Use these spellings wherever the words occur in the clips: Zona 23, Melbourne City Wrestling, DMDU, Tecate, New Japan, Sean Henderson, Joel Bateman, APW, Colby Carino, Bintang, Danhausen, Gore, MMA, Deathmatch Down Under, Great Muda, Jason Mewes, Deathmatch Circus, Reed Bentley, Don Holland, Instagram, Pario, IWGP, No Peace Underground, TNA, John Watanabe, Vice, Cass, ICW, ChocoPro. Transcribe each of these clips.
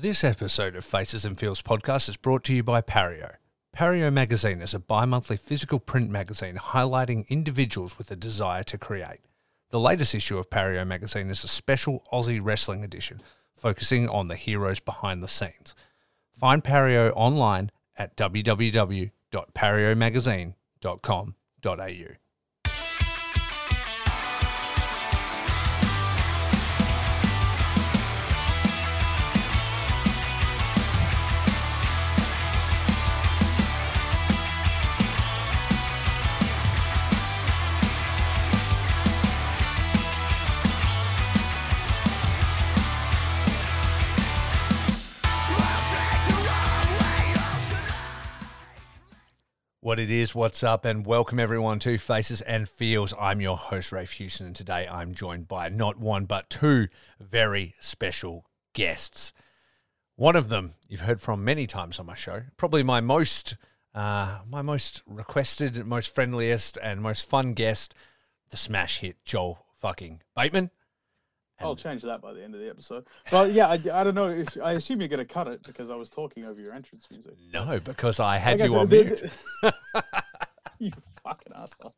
This episode of Faces and Feels podcast is brought to you by Pario. Pario magazine is a bi-monthly physical print magazine highlighting individuals with a desire to create. The latest issue of Pario magazine is a special Aussie wrestling edition, focusing on the heroes behind the scenes. Find Pario online at www.pariomagazine.com.au. What it is, what's up, and welcome everyone to Faces and Feels. I'm your host, Rafe Houston, and today I'm joined by not one but two very special guests. One of them you've heard from many times on my show, probably my most requested, most friendliest, and most fun guest, the smash hit Joel fucking Bateman. And I'll change that by the end of the episode. But yeah, I don't know. I assume you're going to cut it because I was talking over your entrance music. No, because I had you on mute. You fucking asshole.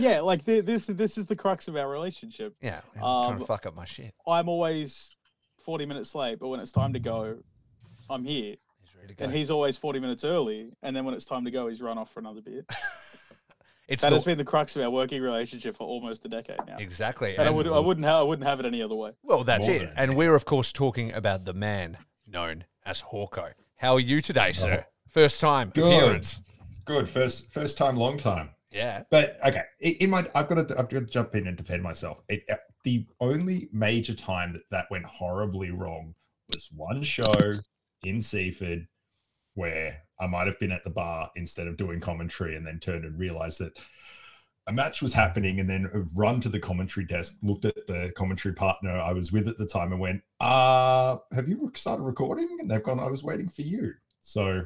Yeah, like this is the crux of our relationship. Yeah, I'm trying to fuck up my shit. I'm always 40 minutes late, but when it's time to go, I'm here. He's ready to go. And he's always 40 minutes early, and then when it's time to go, he's run off for another beer. That has been the crux of our working relationship for almost a decade now. Exactly. And I wouldn't have it any other way. Well, that's it. And we're, of course, talking about the man known as Hawko. How are you today, sir? First time appearance. Good. First time, long time. Yeah. But, okay, I've got to jump in and defend myself. The only major time that went horribly wrong was one show in Seaford where I might have been at the bar instead of doing commentary, and then turned and realized that a match was happening, and then run to the commentary desk, looked at the commentary partner I was with at the time and went, have you started recording? And they've gone, I was waiting for you. So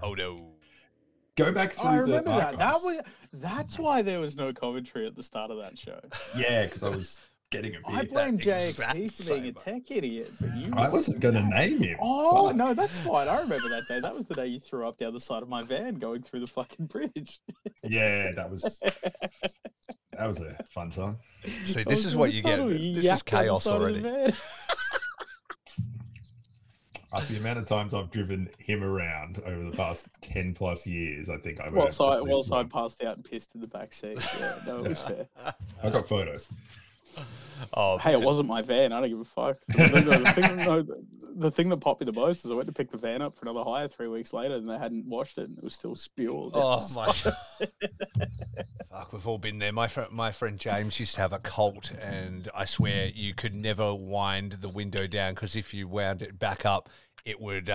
go back through the archives. That's why there was no commentary at the start of that show. Yeah, because I was getting a beer. I blame JXT for being a tech idiot. But I wasn't going to name him. Oh, but no, that's fine. I remember that day. That was the day you threw up the other side of my van going through the fucking bridge. Yeah, that was a fun time. See, this is what you get. This is chaos already. The amount of times I've driven him around over the past 10 plus years, I think I've I passed out and pissed in the back seat. Yeah, no, it was fair. I got photos. Oh, hey, it wasn't my van. I don't give a fuck. The thing that popped me the most is I went to pick the van up for another hire 3 weeks later, and they hadn't washed it, and it was still spilled. Oh my god! Fuck, we've all been there. My friend James used to have a Colt, and I swear you could never wind the window down because if you wound it back up, it would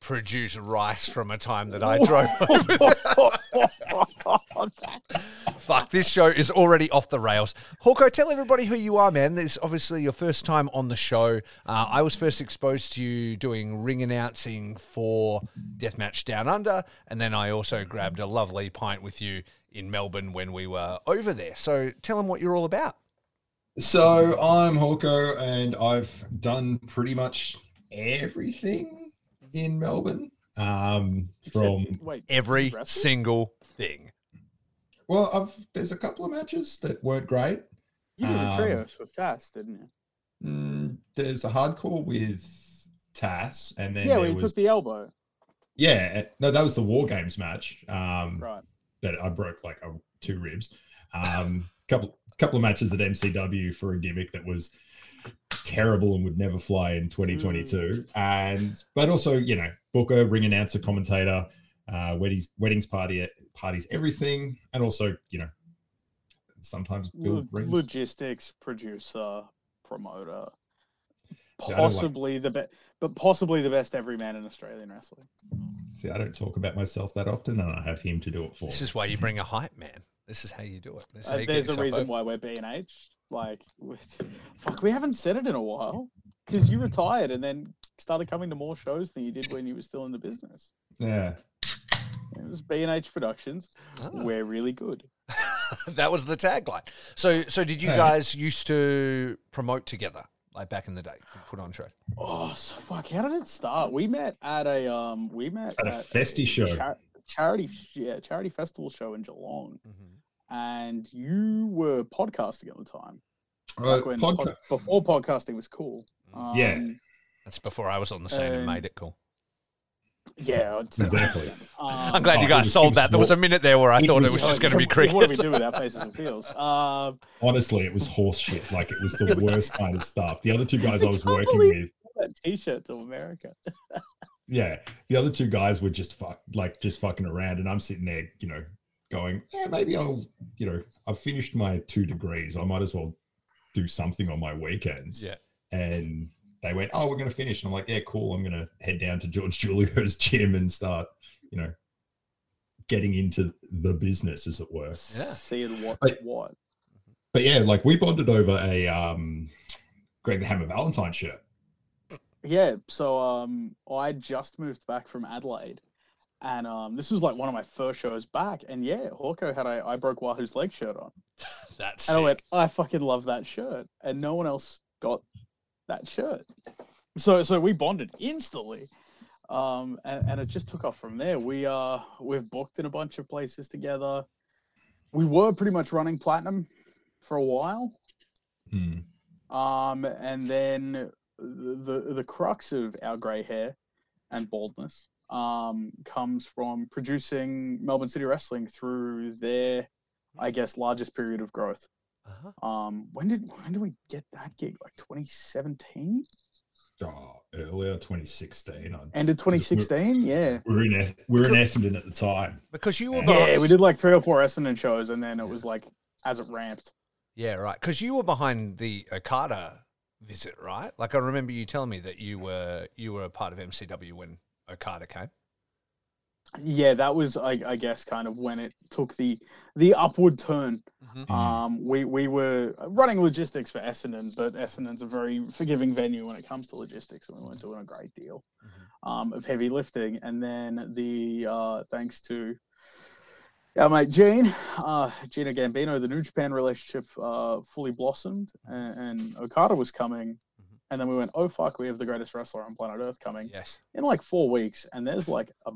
produce rice from a time that I drove over. Fuck, this show is already off the rails. Hawko, tell everybody who you are, man. This is obviously your first time on the show. I was first exposed to you doing ring announcing for Deathmatch Down Under, and then I also grabbed a lovely pint with you in Melbourne when we were over there. So tell them what you're all about. So I'm Hawko, and I've done pretty much everything in Melbourne, single thing. Well, there's a couple of matches that weren't great. You did a trios with Tass, didn't you? There's a hardcore with Tass, and then took the elbow. Yeah, no, that was the War Games match. Right. That I broke like two ribs. Couple of matches at MCW for a gimmick that was terrible and would never fly in 2022. But also, you know, booker, ring announcer, commentator, weddings parties, everything. And also, you know, sometimes build rings. Logistics, producer, promoter, possibly the best everyman in Australian wrestling. See, I don't talk about myself that often, and I have him to do it for. This is why you bring a hype man. This is how you do it. There's a reason why we're B&H. Like, we haven't said it in a while because you retired and then started coming to more shows than you did when you were still in the business. Yeah. It was B&H Productions. Oh. We're really good. That was the tagline. So did you guys used to promote together? like back in the day, put on show? Oh, so fuck, how did it start? We met at a festy show, charity festival show in Geelong, mm-hmm. and you were podcasting at the time. Back when before podcasting was cool. Yeah, that's before I was on the scene and made it cool. Yeah, exactly. I'm glad you guys sold that. There was a minute there where I thought it was just going to be cricket. What do we do with our faces and feels? Honestly, it was horse shit. Like, it was the worst kind of stuff. The other two guys I was working with. That t-shirt to America. Yeah, the other two guys were just fucking around, and I'm sitting there, you know, going, yeah, maybe I'll, you know, I've finished my 2 degrees. I might as well do something on my weekends. Yeah, and they went, oh, we're going to finish. And I'm like, yeah, cool. I'm going to head down to George Julio's gym and start, you know, getting into the business, as it were. Yeah. Seeing what. But yeah, like, we bonded over a Greg the Hammer Valentine shirt. Yeah. So I just moved back from Adelaide. And this was like one of my first shows back. And yeah, Hawko had a I Broke Wahoo's Leg shirt on. That's And sick. I went, I fucking love that shirt. And no one else got that shirt, so we bonded instantly, and it just took off from there. We've booked in a bunch of places together. We were pretty much running platinum for a while, and then the crux of our grey hair and baldness comes from producing Melbourne City Wrestling through their, I guess, largest period of growth. Uh-huh. When did we get that gig? Like 2017? Oh, earlier 2016. Ended 2016, yeah. We were in Essendon at the time. Because you were Yeah, we did like 3 or 4 Essendon shows, and then it was like as it ramped. Yeah, right. Because you were behind the Okada visit, right? Like, I remember you telling me that you were a part of MCW when Okada came. Yeah, that was, I guess, kind of when it took the upward turn. Mm-hmm. We were running logistics for Essendon, but Essendon's a very forgiving venue when it comes to logistics, and we weren't doing a great deal of heavy lifting. And then thanks to our mate Gina Gambino, the New Japan relationship fully blossomed, and Okada was coming. And then we went, oh, fuck, we have the greatest wrestler on planet Earth coming in like 4 weeks. And there's like a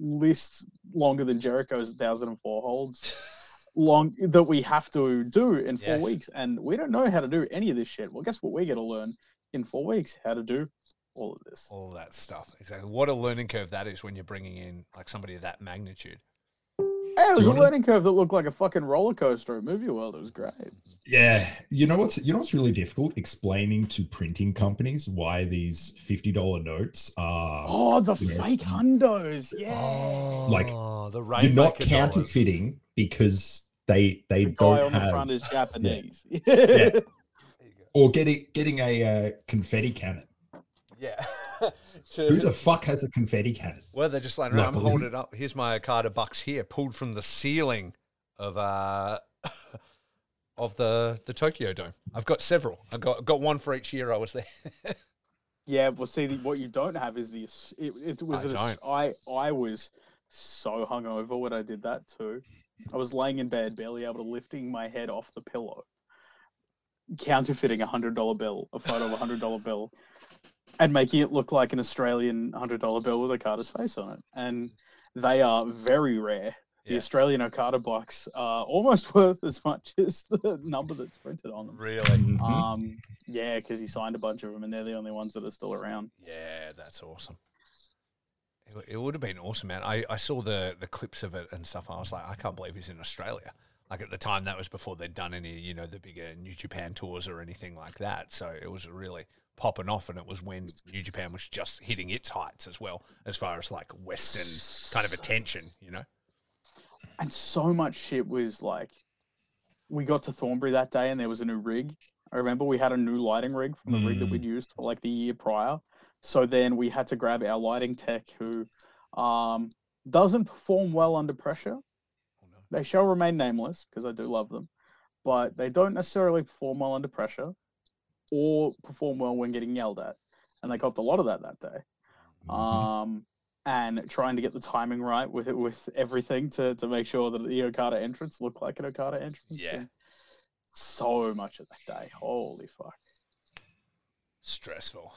list longer than Jericho's 1004 holds long that we have to do in 4 weeks, and we don't know how to do any of this shit. Well, guess what? We get to learn in 4 weeks how to do all of this, all that stuff. Exactly. What a learning curve that is when you're bringing in like somebody of that magnitude. Yeah, it was a learning curve that looked like a fucking roller coaster at Movie World. It was great. Yeah, you know what's really difficult? Explaining to printing companies why these $50 notes are fake hundos. Yeah, like the you're not counterfeiting dollars. Because they the don't guy on have the front is Japanese. Yeah. Yeah. Or getting a confetti cannon. Yeah. Who the fuck has a confetti cannon? Well, they're just like, no, I'm holding it up. Here's my Okada bucks here, pulled from the ceiling of the Tokyo Dome. I've got several. I've got one for each year I was there. Yeah, well, see, what you don't have is this. I was so hungover when I did that too. I was laying in bed, barely able to lifting my head off the pillow, counterfeiting a photo of a $100 bill. And making it look like an Australian $100 bill with Okada's face on it. And they are very rare. The Australian Okada box are almost worth as much as the number that's printed on them. Really? Mm-hmm. Yeah, because he signed a bunch of them, and they're the only ones that are still around. Yeah, that's awesome. It would have been awesome, man. I saw the clips of it and stuff. I was like, I can't believe he's in Australia. Like, at the time, that was before they'd done any, you know, the bigger New Japan tours or anything like that. So it was really popping off, and it was when New Japan was just hitting its heights as well, as far as like Western kind of attention, you know. And so much shit was like, we got to Thornbury that day, and there was a new rig. I remember we had a new lighting rig from the rig that we'd used for like the year prior. So then we had to grab our lighting tech, who doesn't perform well under pressure. They shall remain nameless, because I do love them, but they don't necessarily perform well under pressure or perform well when getting yelled at. And they copped a lot of that day. Mm-hmm. And trying to get the timing right with everything to make sure that the Okada entrance looked like an Okada entrance. Yeah. And so much of that day. Holy fuck. stressful.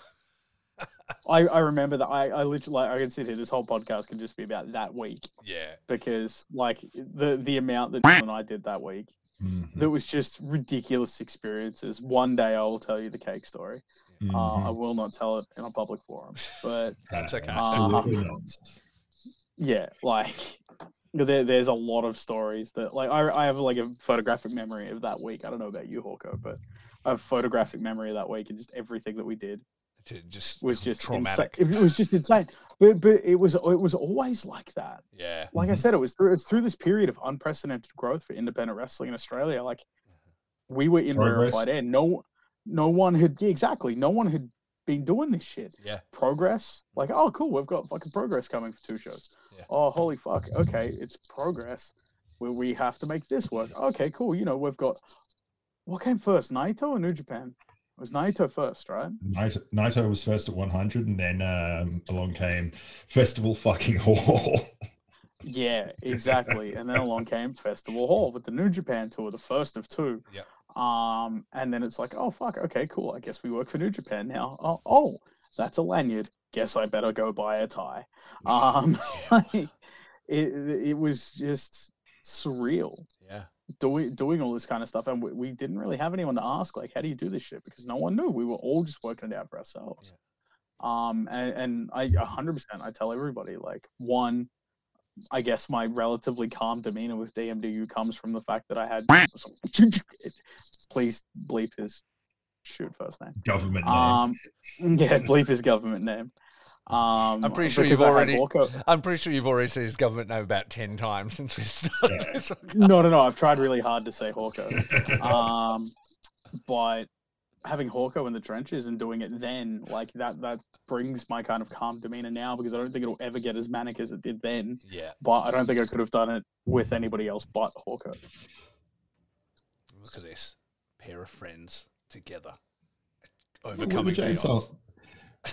I remember that. I literally, like, I could sit here, this whole podcast could just be about that week. Yeah. Because, like, the amount that Neil and I did that week, mm-hmm. that was just ridiculous experiences. One day I will tell you the cake story. Mm-hmm. I will not tell it in a public forum. But that's okay. Absolutely not. Yeah, like, there's a lot of stories that, like, I have, like, a photographic memory of that week. I don't know about you, Hawko, but I have a photographic memory of that week and just everything that we did. It was just traumatic. Insane. It was just insane, but it was always like that. Yeah, like mm-hmm. I said, it's through this period of unprecedented growth for independent wrestling in Australia. Like we were in rarefied air. No one had been doing this shit. Yeah, progress. Like, oh, cool, we've got fucking progress coming for two shows. Yeah. Oh, holy fuck. Okay, it's progress. Where we have to make this work. Okay, cool. You know, we've got what came first, Naito or New Japan? It was Naito first, right? Naito was first at 100, and then along came Festival fucking Hall. Yeah, exactly. And then along came Festival Hall with the New Japan tour, the first of two. Yeah. And then it's like, oh, fuck, okay, cool. I guess we work for New Japan now. Oh, that's a lanyard. Guess I better go buy a tie. It was just surreal. Yeah. Doing all this kind of stuff, and we didn't really have anyone to ask, like, how do you do this shit? Because no one knew. We were all just working it out for ourselves. Yeah. And I 100%, I tell everybody, like, one, I guess my relatively calm demeanor with DMDU comes from the fact that I had please bleep his first name. Government name. Yeah, bleep his government name. I'm pretty sure you've already said his government name about 10 times since we started. Yeah. No. I've tried really hard to say Hawko. But having Hawko in the trenches and doing it then, like that brings my kind of calm demeanor now, because I don't think it'll ever get as manic as it did then. Yeah. But I don't think I could have done it with anybody else but Hawko. Look at this pair of friends together overcoming chaos.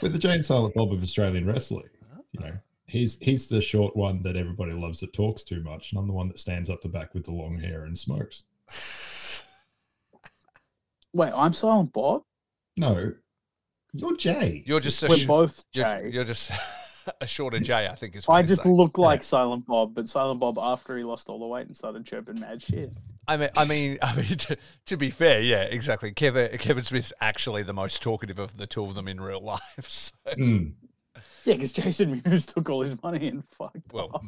With the Jane Silent Bob of Australian wrestling, you know, he's the short one that everybody loves that talks too much, and I'm the one that stands up the back with the long hair and smokes. Wait, I'm Silent Bob? No, you're Jay. We're both Jay. You're just a shorter Jay, I think is what I just saying. Look like Silent Bob, but Silent Bob after he lost all the weight and started chirping mad shit. I mean. To be fair, yeah, exactly. Kevin Smith's actually the most talkative of the two of them in real life. So. Mm. Yeah, because Jason Mewes took all his money and fucked. Well,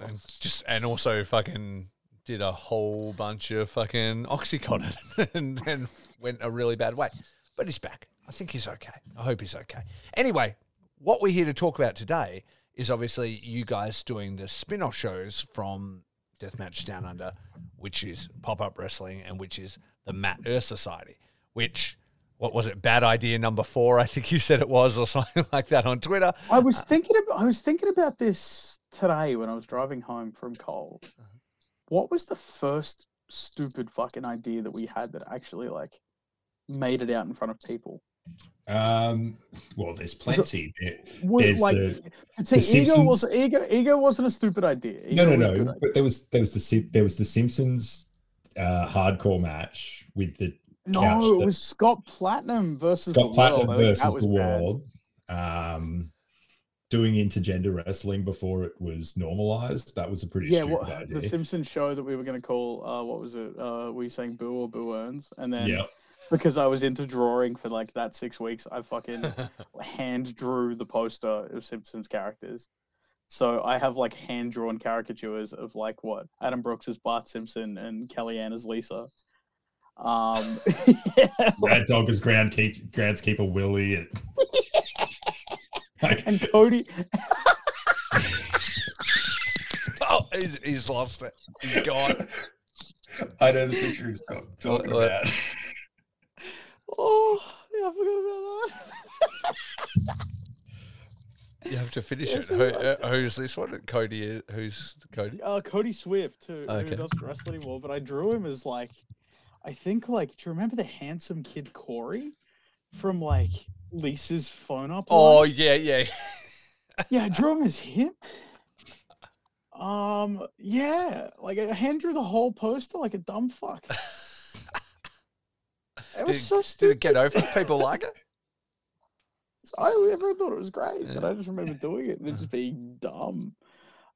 and also fucking did a whole bunch of fucking Oxycontin and then went a really bad way. But he's back. I think he's okay. I hope he's okay. Anyway, what we're here to talk about today is obviously you guys doing the spin-off shows from Deathmatch Down Under, which is Pop-Up Wrestling, and which is the Mad Earth Society, which, what was it, bad idea number 4, I think you said it was, or something like that on Twitter. I was thinking about this today when I was driving home from Cole. What was the first stupid fucking idea that we had that actually, like, made it out in front of people? Well, there's plenty. Ego wasn't a stupid idea. No. But there was the Simpsons hardcore match with the was Scott Platinum versus Scott Platinum versus the world. Doing intergender wrestling before it was normalized. That was a pretty stupid idea. The Simpsons show that we were going to call what was it? We sang Boo or Boo Earns, and then. Yep. Because I was into drawing for like that 6 weeks, I fucking hand drew the poster of Simpsons characters. So I have like hand drawn caricatures of like Adam Brooks as Bart Simpson and Kellyanne as Lisa. Rad Dog as groundskeeper Willie. And Cody. Oh, he's lost it. He's gone. I know the picture he's talking about. Oh, yeah, I forgot about that. You have to finish it. Who's this one? Cody. Who's Cody? Cody Swift, too, who doesn't wrestle anymore. But I drew him as, like, I think, like, do you remember the handsome kid Corey from, like, Lisa's phone up? Oh, yeah. Yeah, I drew him as him. Yeah, like, I hand drew the whole poster like a dumb fuck. It was so stupid. Did it get over? People like it? Everyone thought it was great, but I just remember doing it and it just being dumb.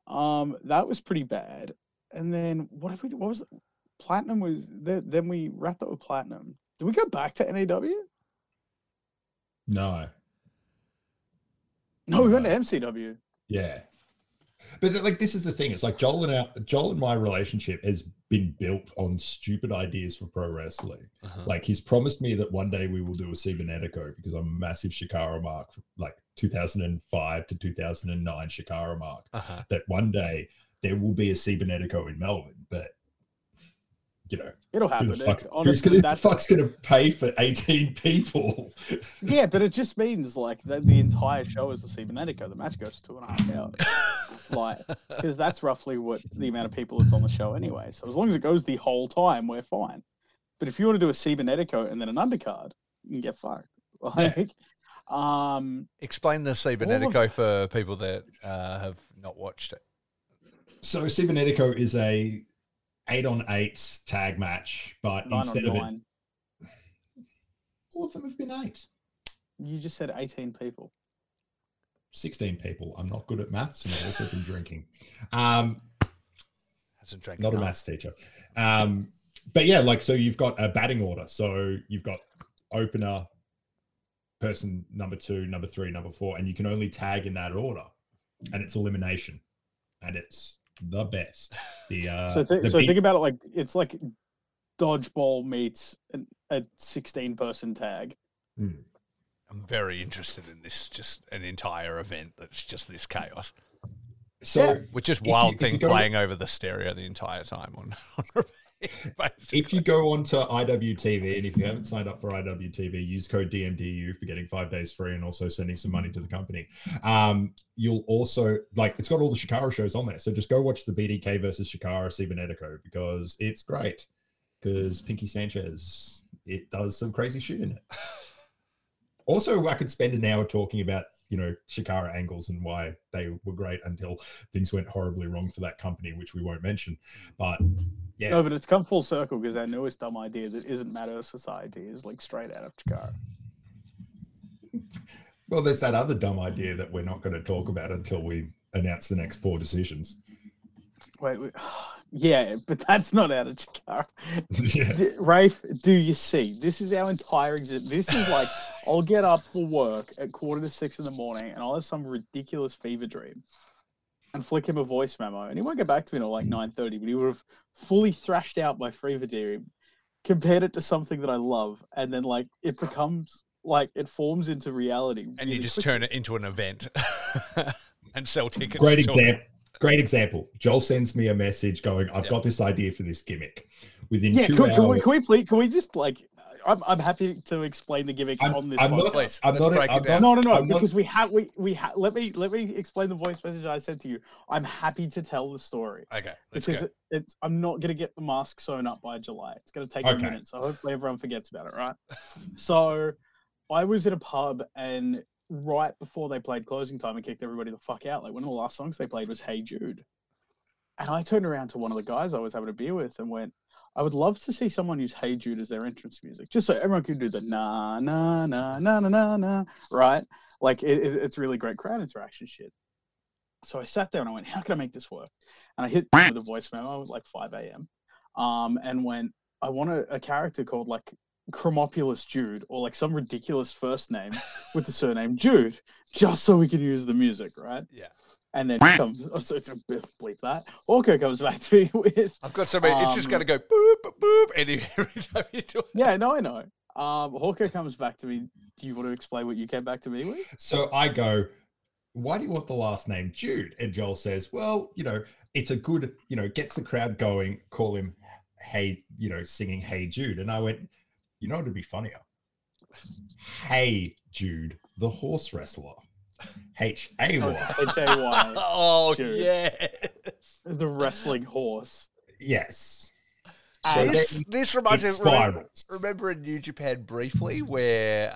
That was pretty bad. And then what was it? Platinum was then we wrapped up with Platinum. Did we go back to NAW? No. No, we went to MCW. Yeah. But like, this is the thing. It's like Joel and my relationship has been built on stupid ideas for pro wrestling. Like, he's promised me that one day we will do a Cibernético because I'm a massive Chikara mark, like 2005 to 2009 Chikara mark, that one day there will be a Cibernético in Melbourne, but you know, it'll happen. Who the fuck's going to pay for 18 people? Yeah, but it just means like the entire show is a Cibernético. The match goes 2.5 hours, like, because that's roughly what the amount of people that's on the show anyway. So as long as it goes the whole time, we're fine. But if you want to do a Cibernético and then an undercard, you can get fucked. Like, yeah. Explain the Cibernético for people that have not watched it. So Cibernético is a 8-on-8 tag match, but instead of nine, all of them have been 8. You just said 18 people. 16 people. I'm not good at maths, and I've also been drinking. Hasn't drank enough. Not a maths teacher. But yeah, like, so you've got a batting order. So you've got opener, person number 2, number 3, number 4, and you can only tag in that order. And it's elimination. And it's the best. Think about it like it's like dodgeball meets a 16-person tag. I'm very interested in this. Just an entire event that's just this chaos. So, which is wild thing playing over the stereo the entire time on basically. If you go onto IWTV, and if you haven't signed up for IWTV, use code DMDU for getting 5 days free and also sending some money to the company. You'll also, like, it's got all the Chikara shows on there. So just go watch the BDK versus Chikara Cibernético because it's great. Because Pinky Sanchez, it does some crazy shit in it. Also, I could spend an hour talking about, you know, Chikara angles and why they were great until things went horribly wrong for that company, which we won't mention. But yeah. No, but it's come full circle because our newest dumb idea that isn't Mad Earth Society is like straight out of Chikara. Well, there's that other dumb idea that we're not going to talk about until we announce the next poor decisions. Yeah, but that's not out of Chikara. Yeah. Rafe, do you see? This is our entire existence. This is like, I'll get up for work at 5:45 in the morning and I'll have some ridiculous fever dream and flick him a voice memo. And he won't get back to me until like 9:30, but he would have fully thrashed out my fever dream, compared it to something that I love. And then like, it becomes like, it forms into reality. And really you just quickly turn it into an event and sell tickets. Great example. Great example. Joel sends me a message going, I've got this idea for this gimmick. Within 2 hours... Can we just, like... I'm happy to explain the gimmick on this podcast. Let me explain the voice message I sent to you. I'm happy to tell the story. Okay, let's go. I'm not going to get the mask sewn up by July. It's going to take a minute, so hopefully everyone forgets about it, right? So I was in a pub and... right before they played closing time and kicked everybody the fuck out. Like, one of the last songs they played was Hey Jude. And I turned around to one of the guys I was having a beer with and went, I would love to see someone use Hey Jude as their entrance music, just so everyone can do the na, na, na, na, na, na, na, right? Like, it's really great crowd interaction shit. So I sat there and I went, how can I make this work? And I hit with a voice memo at like 5 a.m. And went, I want a character called like Chromopulus Jude, or like some ridiculous first name with the surname Jude, just so we can use the music, right? Yeah. And then bleep that. Orko comes back to me with, I've got so many, it's just going to go boop, boop, boop, every time you do it. Yeah, no, I know. Orko comes back to me. Do you want to explain what you came back to me with? So I go, why do you want the last name Jude? And Joel says, well, you know, it's a good, you know, gets the crowd going, call him, hey, you know, singing Hey Jude. And I went, you know what would be funnier? Hey Jude, the horse wrestler. H-A-Y. H-A-Y. Oh, Jude. Yes. The wrestling horse. Yes. This reminds me of, remember in New Japan briefly where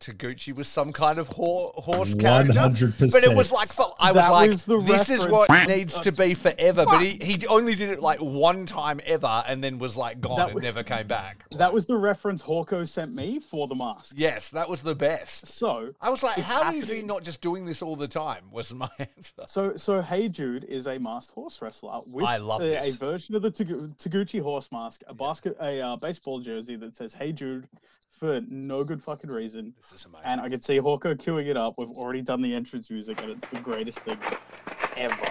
Taguchi was some kind of horse 100%. Character, but it was like, I was that like, was this reference. Is what needs to be forever. But he only did it like one time ever and then was like gone and never came back. That was the reference Hawko sent me for the mask. Yes, that was the best. So I was like, how is he not just doing this all the time was my answer. So Hey Jude is a masked horse wrestler with a version of the Taguchi horse mask, a basket, a baseball jersey that says "Hey Jude" for no good fucking reason. This is amazing. And I can see Hawko queuing it up. We've already done the entrance music, and it's the greatest thing ever.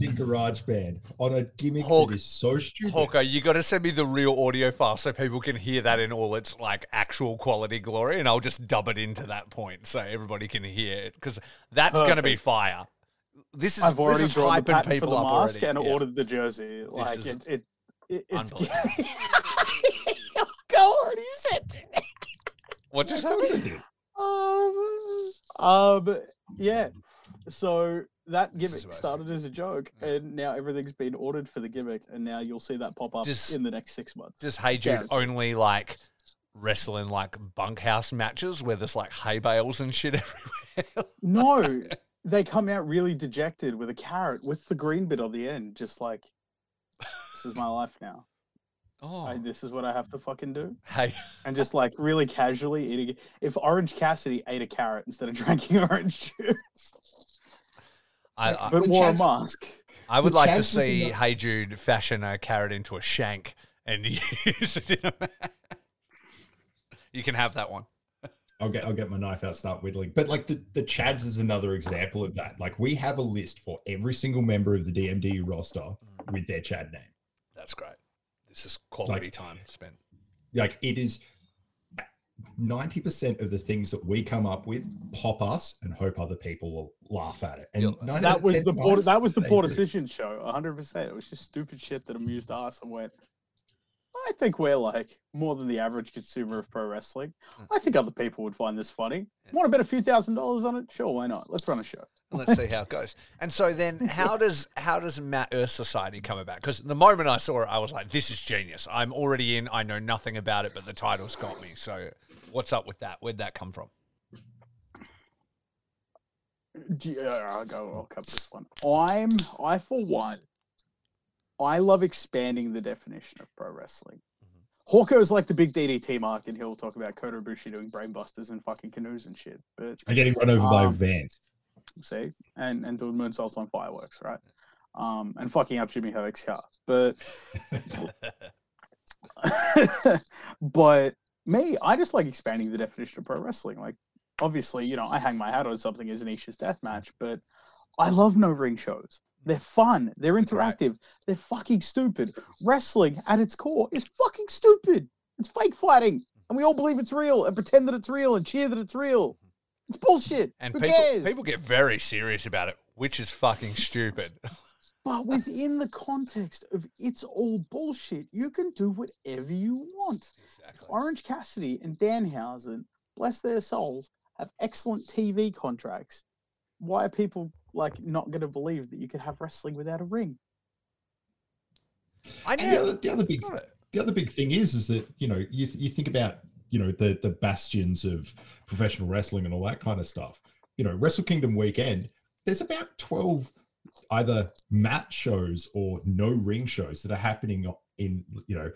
In garage band on a gimmick that is so stupid. Hawko, you got to send me the real audio file so people can hear that in all its like actual quality glory, and I'll just dub it into that point so everybody can hear it, because that's going to be fire. This is, I've already drawn the pattern people for the mask already, and ordered the jersey. Like it's Hawko already sent it. What just happened? Yeah. So that gimmick started as a joke, and now everything's been ordered for the gimmick, and now you'll see that pop up in the next 6 months. Does Hey Jude only like wrestle in like bunkhouse matches where there's like hay bales and shit everywhere? No, they come out really dejected with a carrot with the green bit on the end, just like, this is my life now. Oh, this is what I have to fucking do. Hey, and just like really casually eating it. If Orange Cassidy ate a carrot instead of drinking orange juice. But wore a mask. I would like to see Hey Jude fashion a carrot into a shank and use it in a... You can have that one. I'll get my knife out, start whittling. But like the Chads is another example of that. Like we have a list for every single member of the DMDU roster with their Chad name. That's great. This is quality like, time spent. Like it is 90% of the things that we come up with pop us and hope other people will laugh at it. And that was the poor decision show, 100%. It was just stupid shit that amused us and went, I think we're like more than the average consumer of pro wrestling. I think other people would find this funny. Want to bet a few $1,000s on it? Sure, why not? Let's run a show. Let's see how it goes. And so then how does Mad Earth Society come about? Because the moment I saw it, I was like, this is genius. I'm already in. I know nothing about it, but the title's got me. So what's up with that? Where'd that come from? Yeah, I'll cover this one. I for one, I love expanding the definition of pro wrestling. Hawko is like the big DDT mark, and he'll talk about Kota Ibushi doing brainbusters and fucking canoes and shit. But I'm getting run over by a van. See, and doing moonsaults on fireworks, right? And fucking up Jimmy Herrick's car. But me, I just like expanding the definition of pro wrestling. Like, obviously, you know, I hang my hat on something as an Isha's Deathmatch, but I love no-ring shows. They're fun. They're interactive. Right. They're fucking stupid. Wrestling at its core is fucking stupid. It's fake fighting, and we all believe it's real and pretend that it's real and cheer that it's real. It's bullshit. And people get very serious about it, which is fucking stupid. But within the context of it's all bullshit, you can do whatever you want. Exactly. Orange Cassidy and Danhausen, bless their souls, have excellent TV contracts. Why are people like not going to believe that you could have wrestling without a ring? I know. The other big thing is that, you know, you think about, you know, the bastions of professional wrestling and all that kind of stuff. You know, Wrestle Kingdom weekend, there's about 12 either mat shows or no ring shows that are happening in, you know,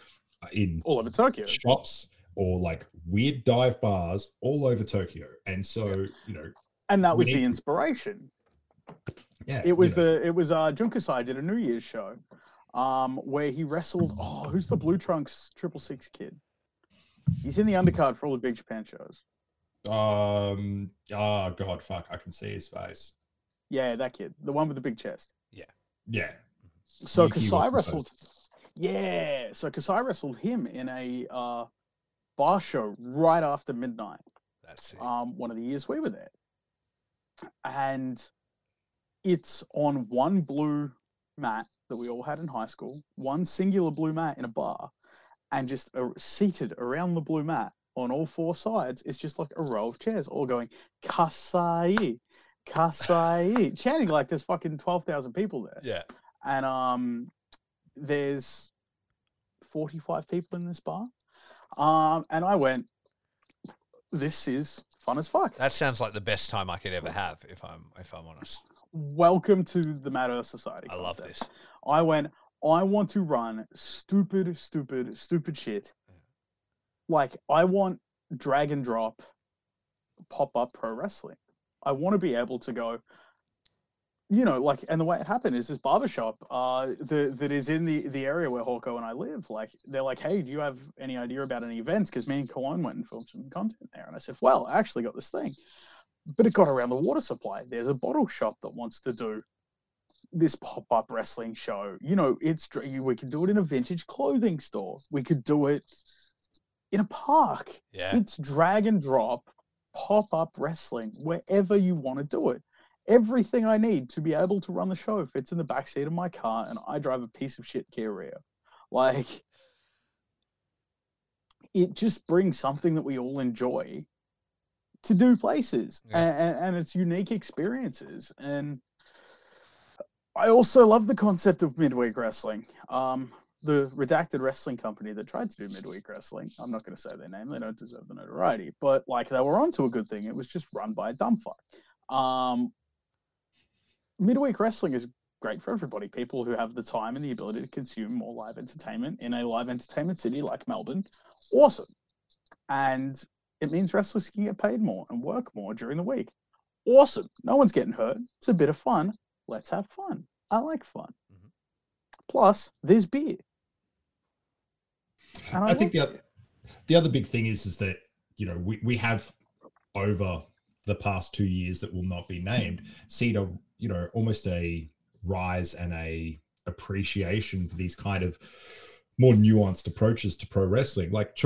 in all over Tokyo shops or like weird dive bars all over Tokyo. And so, you know, and that was the inspiration. Yeah, it was Jun Kasai did a New Year's show, where he wrestled. Oh, who's the Blue Trunks 666 kid? He's in the undercard for all the Big Japan shows. Oh god, fuck! I can see his face. Yeah, that kid, the one with the big chest. Yeah. So Kasai wrestled him in a bar show right after midnight. That's it. One of the years we were there. And it's on one blue mat that we all had in high school, one singular blue mat in a bar, and just seated around the blue mat on all four sides is just like a row of chairs all going, Kasai, Kasai, chanting like there's fucking 12,000 people there. Yeah. And there's 45 people in this bar. And I went, this is fun as fuck. That sounds like the best time I could ever have, if I'm honest. Welcome to the Mad Earth Society concept. I love this. I went, I want to run stupid shit. Yeah. Like, I want drag and drop pop-up pro wrestling. I want to be able to go, you know, like, and the way it happened is this barbershop that is in the area where Hawko and I live. Like, they're like, hey, do you have any idea about any events? Because me and Cologne went and filmed some content there. And I said, well, I actually got this thing. But it got around the water supply. There's a bottle shop that wants to do this pop-up wrestling show. You know, we could do it in a vintage clothing store. We could do it in a park. Yeah. It's drag and drop, pop-up wrestling, wherever you want to do it. Everything I need to be able to run the show fits in the backseat of my car, and I drive a piece of shit Kia Rio. Like, it just brings something that we all enjoy to do places, yeah. and it's unique experiences. And I also love the concept of midweek wrestling. The redacted wrestling company that tried to do midweek wrestling, I'm not going to say their name, they don't deserve the notoriety, but like, they were onto a good thing. It was just run by a dumb fuck. Midweek wrestling is great for everybody. People who have the time and the ability to consume more live entertainment in a live entertainment city like Melbourne, awesome. And it means wrestlers can get paid more and work more during the week. Awesome. No one's getting hurt. It's a bit of fun. Let's have fun. I like fun. Mm-hmm. Plus, there's beer. And I think the other big thing is that, you know, we have over the past 2 years that will not be named, seen a, you know, almost a rise and a appreciation for these kind of more nuanced approaches to pro wrestling. Like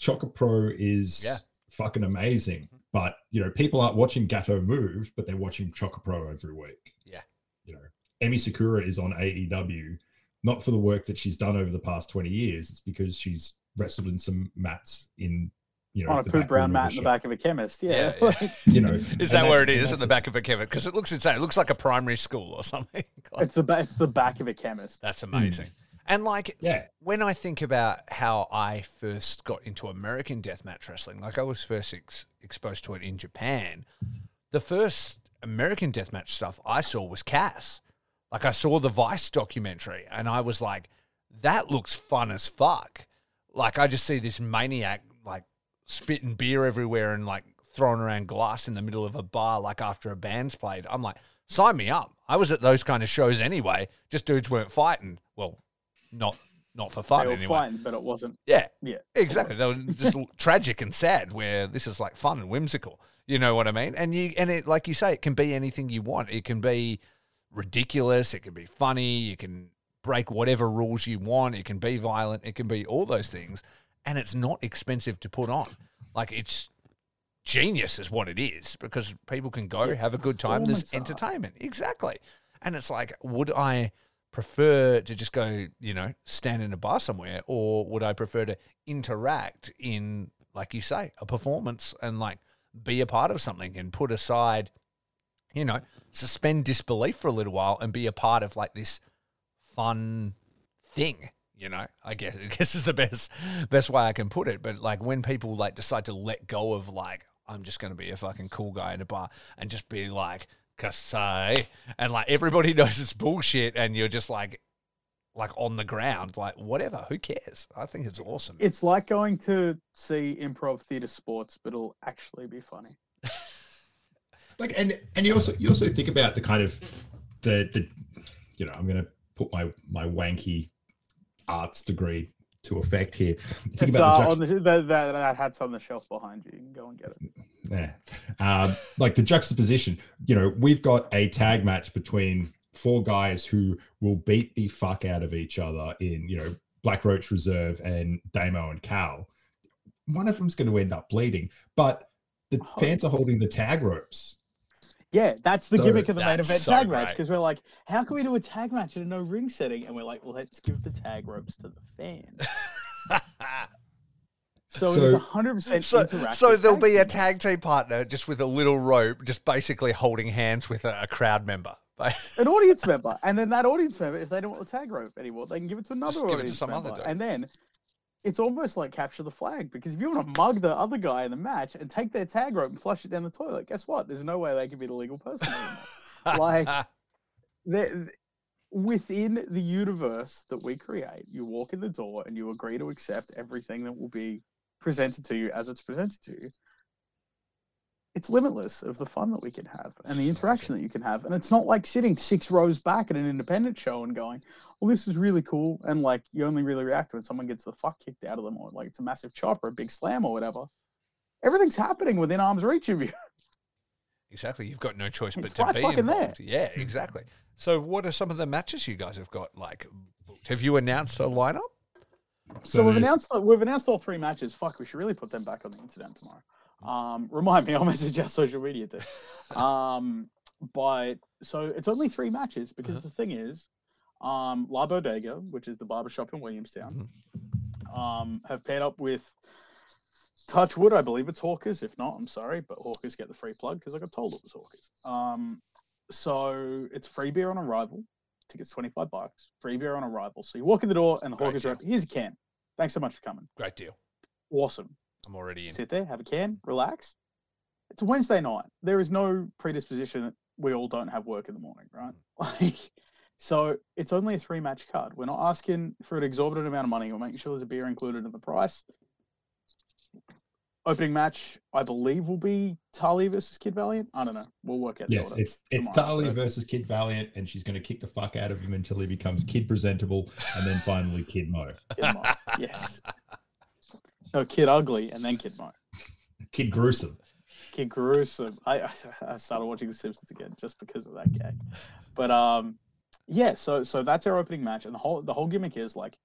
ChocoPro is fucking amazing, but, you know, people aren't watching Gato Move, but they're watching ChocoPro every week. Yeah. You know, Emi Sakura is on AEW, not for the work that she's done over the past 20 years. It's because she's wrestled in some mats in, you know, on a poop brown mat in the back of a chemist. Yeah. Yeah. You know, is that where it is, in the back of a chemist? Because it looks insane. It looks like a primary school or something. Like, it's the back of a chemist. That's amazing. Mm. And like, when I think about how I first got into American deathmatch wrestling, like I was first exposed to it in Japan. The first American deathmatch stuff I saw was Cass. Like, I saw the Vice documentary and I was like, that looks fun as fuck. Like, I just see this maniac, like, spitting beer everywhere and like throwing around glass in the middle of a bar, like after a band's played. I'm like, sign me up. I was at those kind of shows anyway. Just dudes weren't fighting. Well, not for fun. They were anyway. Fighting, but it wasn't. Yeah, exactly. They were just tragic and sad. Where this is like fun and whimsical. You know what I mean? And it, like you say, it can be anything you want. It can be ridiculous. It can be funny. You can break whatever rules you want. It can be violent. It can be all those things. And it's not expensive to put on. Like, it's genius is what it is, because people can go, have a good time. There's entertainment. Exactly. And it's like, would I prefer to just go, you know, stand in a bar somewhere, or would I prefer to interact in, like you say, a performance and like be a part of something and put aside, you know, suspend disbelief for a little while and be a part of like this fun thing? You know, I guess is the best way I can put it. But like, when people like decide to let go of like, I'm just going to be a fucking cool guy in a bar and just be like, Kasai, and like everybody knows it's bullshit, and you're just like on the ground, like whatever, who cares? I think it's awesome. It's like going to see improv theater sports, but it'll actually be funny. Like, and you also think about the kind of the you know, I'm going to put my wanky arts degree to effect here. Think it's, about that hat's on the shelf behind you. You can go and get it. Yeah. Like the juxtaposition, you know, we've got a tag match between four guys who will beat the fuck out of each other in, you know, Black Roach Reserve and Damo and Cal. one of them's going to end up bleeding, but the fans are holding the tag ropes. Yeah, that's the gimmick of the main event tag match, because we're like, how can we do a tag match in a no ring setting? And we're like, well, let's give the tag ropes to the fans. So it's 100% interactive. So there'll be a tag team partner just with a little rope, just basically holding hands with a crowd member. An audience member. And then that audience member, if they don't want the tag rope anymore, they can give it to another audience member. And then it's almost like capture the flag, because if you want to mug the other guy in the match and take their tag rope and flush it down the toilet, guess what? There's no way they can be the legal person anymore. Within the universe that we create, you walk in the door and you agree to accept everything that will be presented to you as it's presented to you. It's limitless of the fun that we can have and the interaction that you can have. And it's not like sitting 6 rows back at an independent show and going, well, this is really cool. And like, you only really react when someone gets the fuck kicked out of them, or like it's a massive chop or a big slam or whatever. Everything's happening within arm's reach of you. Exactly. You've got no choice but to be involved. Yeah, exactly. So what are some of the matches you guys have got? Like, have you announced a lineup? So we've announced all 3 matches. Fuck, we should really put them back on the internet tomorrow. Remind me, I'll message our social media too. But so it's only 3 matches, because the thing is, La Bodega, which is the barbershop in Williamstown, have paired up with Touchwood. I believe it's Hawkers. If not, I'm sorry, but Hawkers get the free plug because I got told it was Hawkers. So it's free beer on arrival. Tickets $25. Free beer on arrival. So you walk in the door and the Hawkers are up. Here's a can. Thanks so much for coming. Great deal. Awesome. I'm already in. Sit there, have a can, relax. It's a Wednesday night. There is no predisposition that we all don't have work in the morning, right? So it's only a 3-match card. We're not asking for an exorbitant amount of money. We're making sure there's a beer included in the price. Opening match, I believe, will be Tali versus Kid Valiant. I don't know. We'll work out the order. It's Tali versus Kid Valiant, and she's going to kick the fuck out of him until he becomes Kid Presentable, and then finally Kid Mo. Kid Mo, yes. No, Kid Ugly, and then Kid Mo. Kid Gruesome. Kid Gruesome. I started watching The Simpsons again just because of that gag. But yeah, so that's our opening match, and the whole gimmick is like,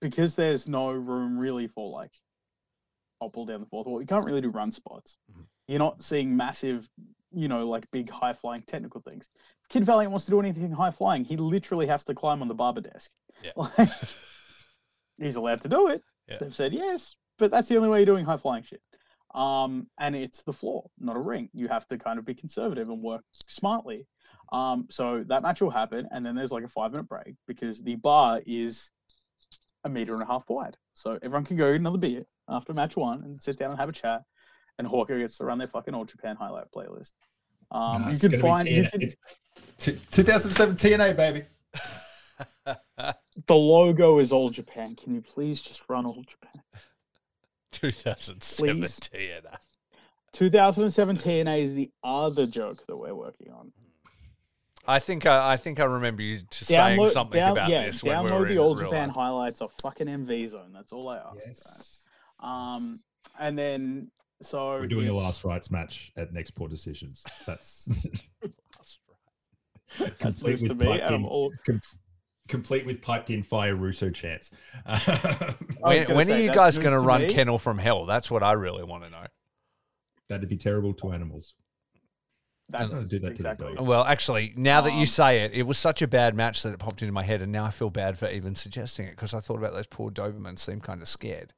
because there's no room really for like, I'll pull down the fourth wall. You can't really do run spots. You're not seeing massive, like big high flying technical things. If Kid Valiant wants to do anything high flying, he literally has to climb on the barber desk. Yeah. Like, he's allowed to do it. Yeah. They've said yes, but that's the only way you're doing high flying shit. And it's the floor, not a ring. You have to kind of be conservative and work smartly. So that match will happen, and then there's like a 5-minute break because the bar is 1.5 meters wide. So everyone can go get another beer after match 1 and sit down and have a chat. And Hawko gets to run their fucking Old Japan highlight playlist. You can find... It's 2007 TNA, baby. The logo is Old Japan. Can you please just run Old Japan? 2007 TNA. 2007 TNA is the other joke that we're working on. I think I remember you saying something about this. When download the Old Japan highlights of fucking MV Zone. That's all I ask. Yes. And then so we're doing a last rights match at Next Poor Decisions. That's that seems to me. And I'm all complete with piped-in Fire Russo chants. When are you guys going to run Kennel from Hell? That's what I really want to know. That'd be terrible to animals. That's exactly. Well, actually, now that you say it, it was such a bad match that it popped into my head, and now I feel bad for even suggesting it, because I thought about those poor Dobermans seem kind of scared.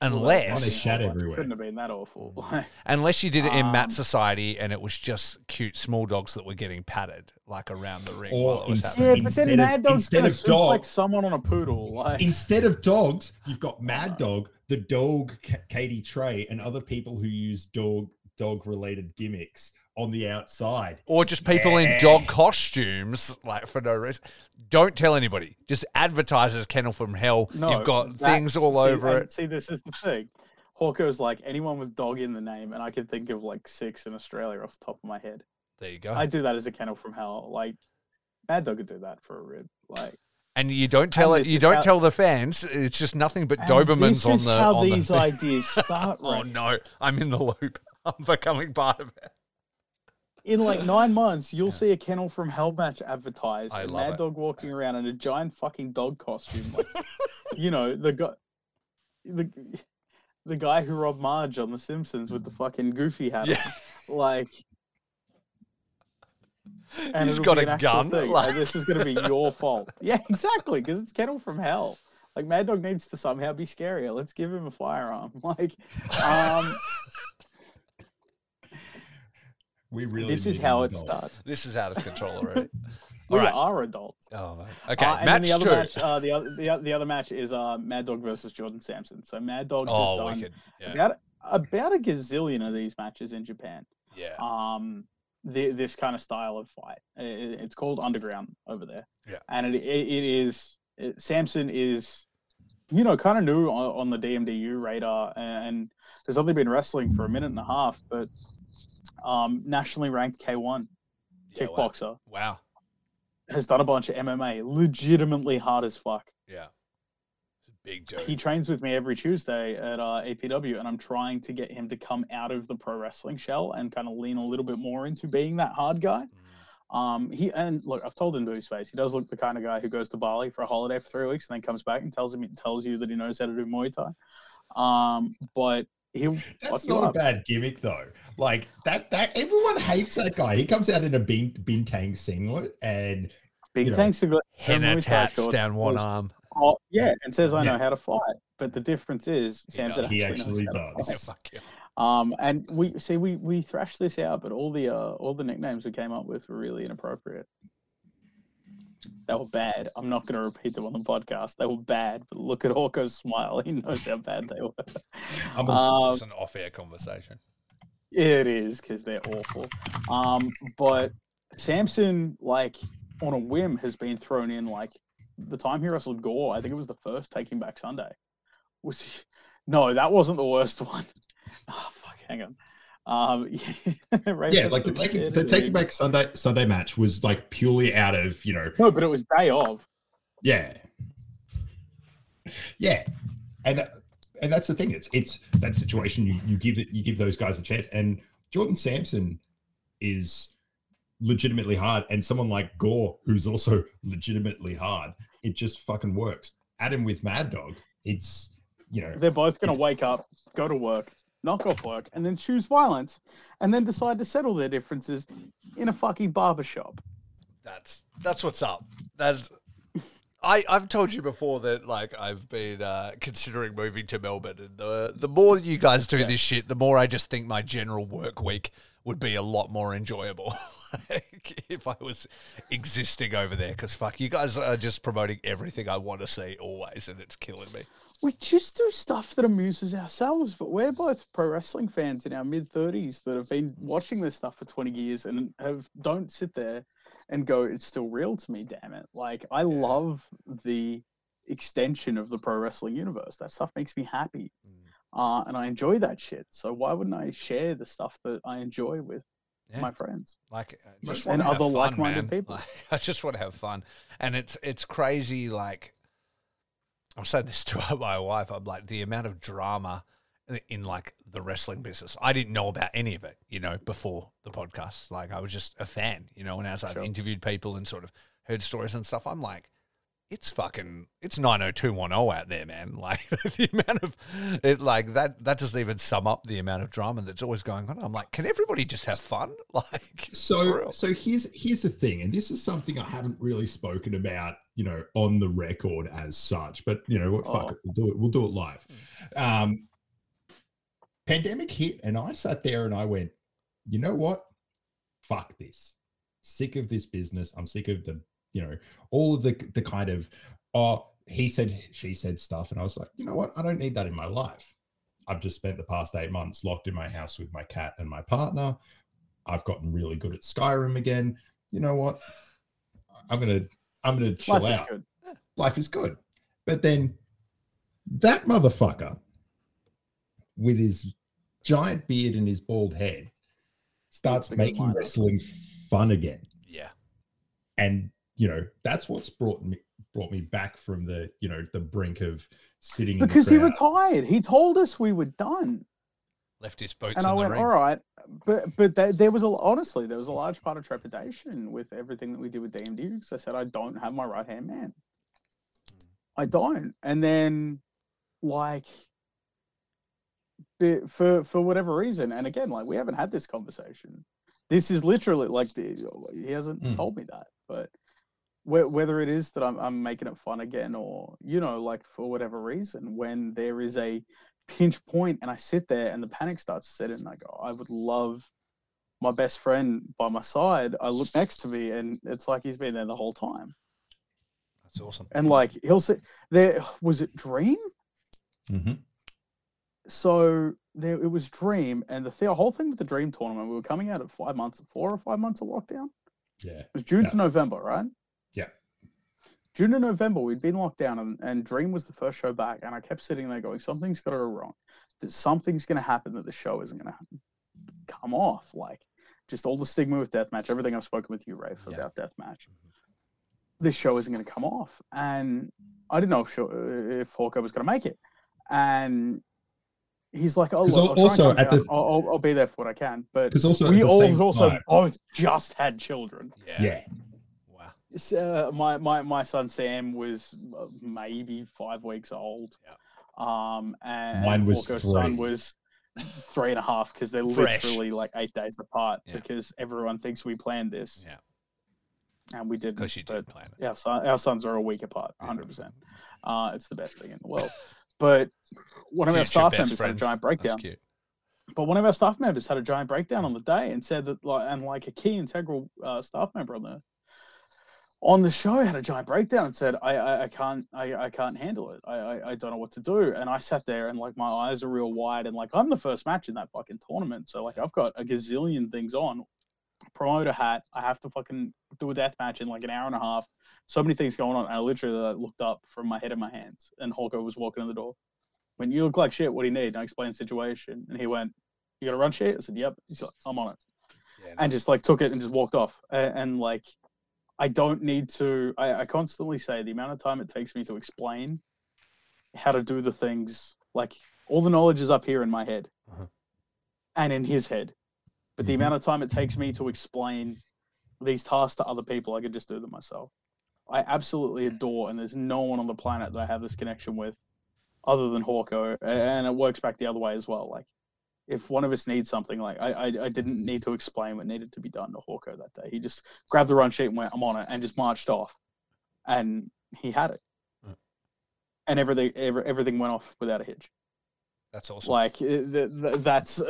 Unless... It couldn't have been that awful. Unless you did it in Mad Society, and it was just cute small dogs that were getting patted, like, around the ring while it was happening. Yeah, but then Mad Dog's going to shoot like someone on a poodle. Like... Instead of dogs, you've got Mad Dog, the dog Katie Trey, and other people who use dog-related gimmicks on the outside, or just people in dog costumes, like, for no reason. Don't tell anybody. Just advertises Kennel from Hell. No, you've got things all over it. See, this is the thing. Hawko's like, anyone with dog in the name, and I can think of like 6 in Australia off the top of my head. There you go. I do that as a Kennel from Hell. Like, Mad Dog could do that for a rib. Like, and you don't tell it. You don't tell the fans. It's just nothing but Dobermans on the. This is how these ideas start. Right? Oh no! I'm in the loop. I'm becoming part of it. In like 9 months, you'll see a Kennel from Hell match advertised. A Mad Dog walking around in a giant fucking dog costume. Like, the guy. the guy who robbed Marge on The Simpsons with the fucking goofy hat. Yeah. Like, and he's got a gun. Like, this is going to be your fault. Yeah, exactly, because it's Kettle from Hell. Like, Mad Dog needs to somehow be scarier. Let's give him a firearm. Like, we really. This is how it starts. This is out of control already. We are adults. Oh, man. Okay. Match two. The other match is Mad Dog versus Jordan Samson. So Mad Dog has done about a gazillion of these matches in Japan. Yeah. This kind of style of fight. It's called Underground over there. Yeah. And it is Samson is, you know, kind of new on the DMDU radar, and has only been wrestling for a minute and a half, but nationally ranked K1 kickboxer. Wow. Has done a bunch of MMA, legitimately hard as fuck. Yeah. It's a big joke. He trains with me every Tuesday at APW, and I'm trying to get him to come out of the pro wrestling shell and kind of lean a little bit more into being that hard guy. Mm. Look, I've told him to his face, he does look the kind of guy who goes to Bali for a holiday for 3 weeks and then comes back and tells you that he knows how to do Muay Thai. But that's not a bad gimmick though. Like that everyone hates that guy. He comes out in a bintang singlet and bintang singlet, henna tats down one arm. Oh yeah, and says I know how to fight. But the difference is Samson actually does. Fuck yeah. And we thrashed this out, but all the nicknames we came up with were really inappropriate. They were bad. I'm not going to repeat them on the podcast. They were bad, but look at Hawko's smile. He knows how bad they were. It's an off-air conversation. It is, because they're awful. But Samson, like, on a whim, has been thrown in, like, the time he wrestled Gore, I think it was the first Taking Back Sunday. No, that wasn't the worst one. Oh, fuck, hang on. Like the Taking Back Sunday match was like purely out of, you know. No, but it was day of. Yeah. Yeah, and that's the thing. It's that situation. You give those guys a chance, and Jordan Samson is legitimately hard, and someone like Gore, who's also legitimately hard, it just fucking works. Add him with Mad Dog, it's, you know, they're both gonna wake up, go to work, knock off work, and then choose violence, and then decide to settle their differences in a fucking barbershop. That's what's up. I've told you before that, like, I've been considering moving to Melbourne, and the more you guys do this shit, the more I just think my general work week would be a lot more enjoyable like, if I was existing over there, because fuck, you guys are just promoting everything I want to see always, and it's killing me. We just do stuff that amuses ourselves, but we're both pro wrestling fans in our mid-30s that have been watching this stuff for 20 years and don't sit there and go, it's still real to me, damn it. Like, I love the extension of the pro wrestling universe. That stuff makes me happy, and I enjoy that shit. So why wouldn't I share the stuff that I enjoy with my friends, like, and other fun, like-minded people? Like, I just want to have fun, and it's crazy, like. I'm saying this to my wife. I'm like, the amount of drama in, like, the wrestling business. I didn't know about any of it, you know, before the podcast. Like, I was just a fan, you know, and as I've interviewed people and sort of heard stories and stuff, I'm like, it's 90210 out there, man. Like, the amount of it, like, that doesn't even sum up the amount of drama that's always going on. I'm like, can everybody just have fun? Like, so here's the thing, and this is something I haven't really spoken about, you know, on the record as such, but, you know what, fuck it, we'll do it live. Pandemic hit, and I sat there and I went, you know what? Fuck this. Sick of this business. I'm sick of the, you know, all of the kind of, he said, she said stuff. And I was like, you know what? I don't need that in my life. I've just spent the past 8 months locked in my house with my cat and my partner. I've gotten really good at Skyrim again. You know what? I'm going to chill out. Life is good. But then that motherfucker with his giant beard and his bald head starts making wrestling fun again. Yeah. And, you know, that's what's brought me back from the, you know, the brink of sitting because in the crowd. He retired. He told us we were done. Left his boots in the ring. And I went, all right. But there was a large part of trepidation with everything that we did with DMD, because I said, I don't have my right-hand man. I don't. And then, like, for whatever reason. And again, like, we haven't had this conversation. This is literally like he hasn't told me that, but whether it is that I'm making it fun again, or, you know, like, for whatever reason, when there is a pinch point and I sit there and the panic starts to set in, and I go, I would love my best friend by my side. I look next to me and it's like he's been there the whole time. That's awesome. And like, he'll sit there. Was it Dream? Mm-hmm. So it was Dream, and the whole thing with the Dream tournament, we were coming out at 5 months, 4 or 5 months of lockdown. Yeah. It was June to November, right? Yeah. June to November, we'd been locked down, and Dream was the first show back, and I kept sitting there going, something's got to go wrong. Something's going to happen that the show isn't going to come off. Like, just all the stigma with Deathmatch, everything I've spoken with you, Ray, about Deathmatch. This show isn't going to come off. And I didn't know if Hawko was going to make it. And he's like, oh, well, I'll be there for what I can. But we also both just had children. Yeah. Wow. My son Sam was maybe 5 weeks old. Yeah. And Hawko's son was 3.5 because they're literally like 8 days apart because everyone thinks we planned this. Yeah. And we didn't. Because you didn't plan it. Our sons are a week apart, 100%. It's the best thing in the world. But one of our staff members had a giant breakdown. But one of our staff members had a giant breakdown on the day and said that, like a key integral staff member on the show had a giant breakdown and said, I can't handle it. I don't know what to do. And I sat there and like my eyes are real wide, and like I'm the first match in that fucking tournament, so like I've got a gazillion things on. Promoter hat. I have to fucking do a death match in like an hour and a half. So many things going on. And I literally looked up from my head in my hands, and Hawko was walking in the door. When you look like shit, what do you need? And I explained the situation, and he went, "You gotta run shit?" I said, "Yep." He's like, "I'm on it," and just like took it and just walked off. And like, I don't need to. I constantly say the amount of time it takes me to explain how to do the things. Like, all the knowledge is up here in my head, and in his head. But the amount of time it takes me to explain these tasks to other people, I could just do them myself. I absolutely adore, and there's no one on the planet that I have this connection with other than Hawko, and it works back the other way as well. Like, if one of us needs something, like I didn't need to explain what needed to be done to Hawko that day. He just grabbed the run sheet and went, "I'm on it," and just marched off, and he had it, and everything went off without a hitch. That's awesome. Like, it's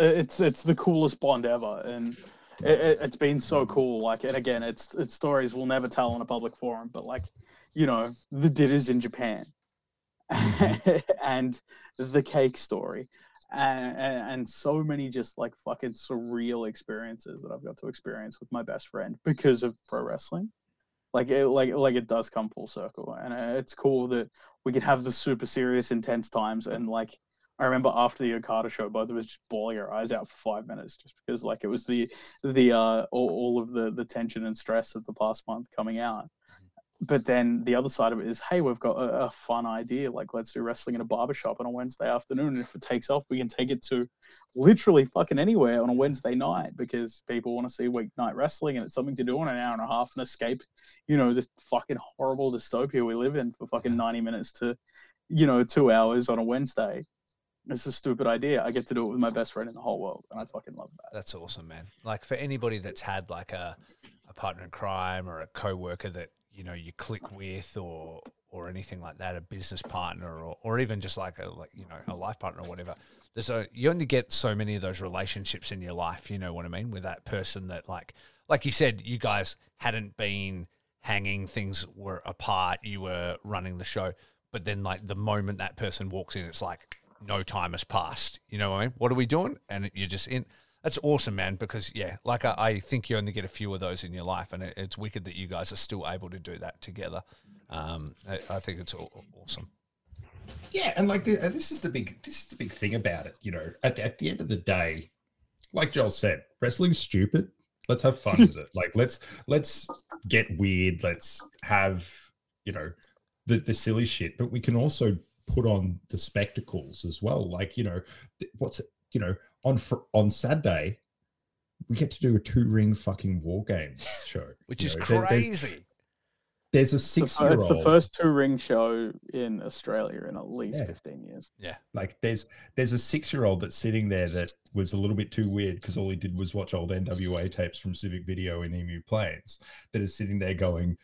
the coolest bond ever, and it's been so cool. Like, and again, it's stories we'll never tell in a public forum, but like, you know, the dinners in Japan, and the cake story, and so many just like fucking surreal experiences that I've got to experience with my best friend because of pro wrestling. Like it does come full circle, and it's cool that we can have the super serious, intense times, and like. I remember after the Okada show, both of us just bawling our eyes out for 5 minutes, just because like it was all of the tension and stress of the past month coming out. But then the other side of it is, hey, we've got a fun idea. Like, let's do wrestling in a barbershop on a Wednesday afternoon. And if it takes off, we can take it to literally fucking anywhere on a Wednesday night, because people want to see weeknight wrestling, and it's something to do in an hour and a half and escape, you know, this fucking horrible dystopia we live in for fucking 90 minutes to, you know, 2 hours on a Wednesday. It's a stupid idea. I get to do it with my best friend in the whole world, and I fucking love that. That's awesome, man. Like, for anybody that's had like a partner in crime or a coworker that, you know, you click with or anything like that, a business partner or even just like a life partner or whatever. You only get so many of those relationships in your life, you know what I mean, with that person that like you said, you guys hadn't been hanging, things were apart, you were running the show, but then like the moment that person walks in, it's like no time has passed. You know what I mean? What are we doing? And you're just in. That's awesome, man, because, yeah, like I think you only get a few of those in your life, and it's wicked that you guys are still able to do that together. I think it's awesome. Yeah, and, like, this is the big thing about it, you know. At the end of the day, like Joel said, wrestling's stupid. Let's have fun with it. Like, let's get weird. Let's have, you know, the silly shit, but we can also put on the spectacles as well. Like, you know, what's, you know, on Saturday we get to do a 2-ring fucking War Games show, which is crazy. There's a 6-year-old. It's the first two-ring show in Australia in at least 15 years. Yeah. Like there's a 6-year-old that's sitting there that was a little bit too weird because all he did was watch old NWA tapes from Civic Video in Emu Plains that is sitting there going,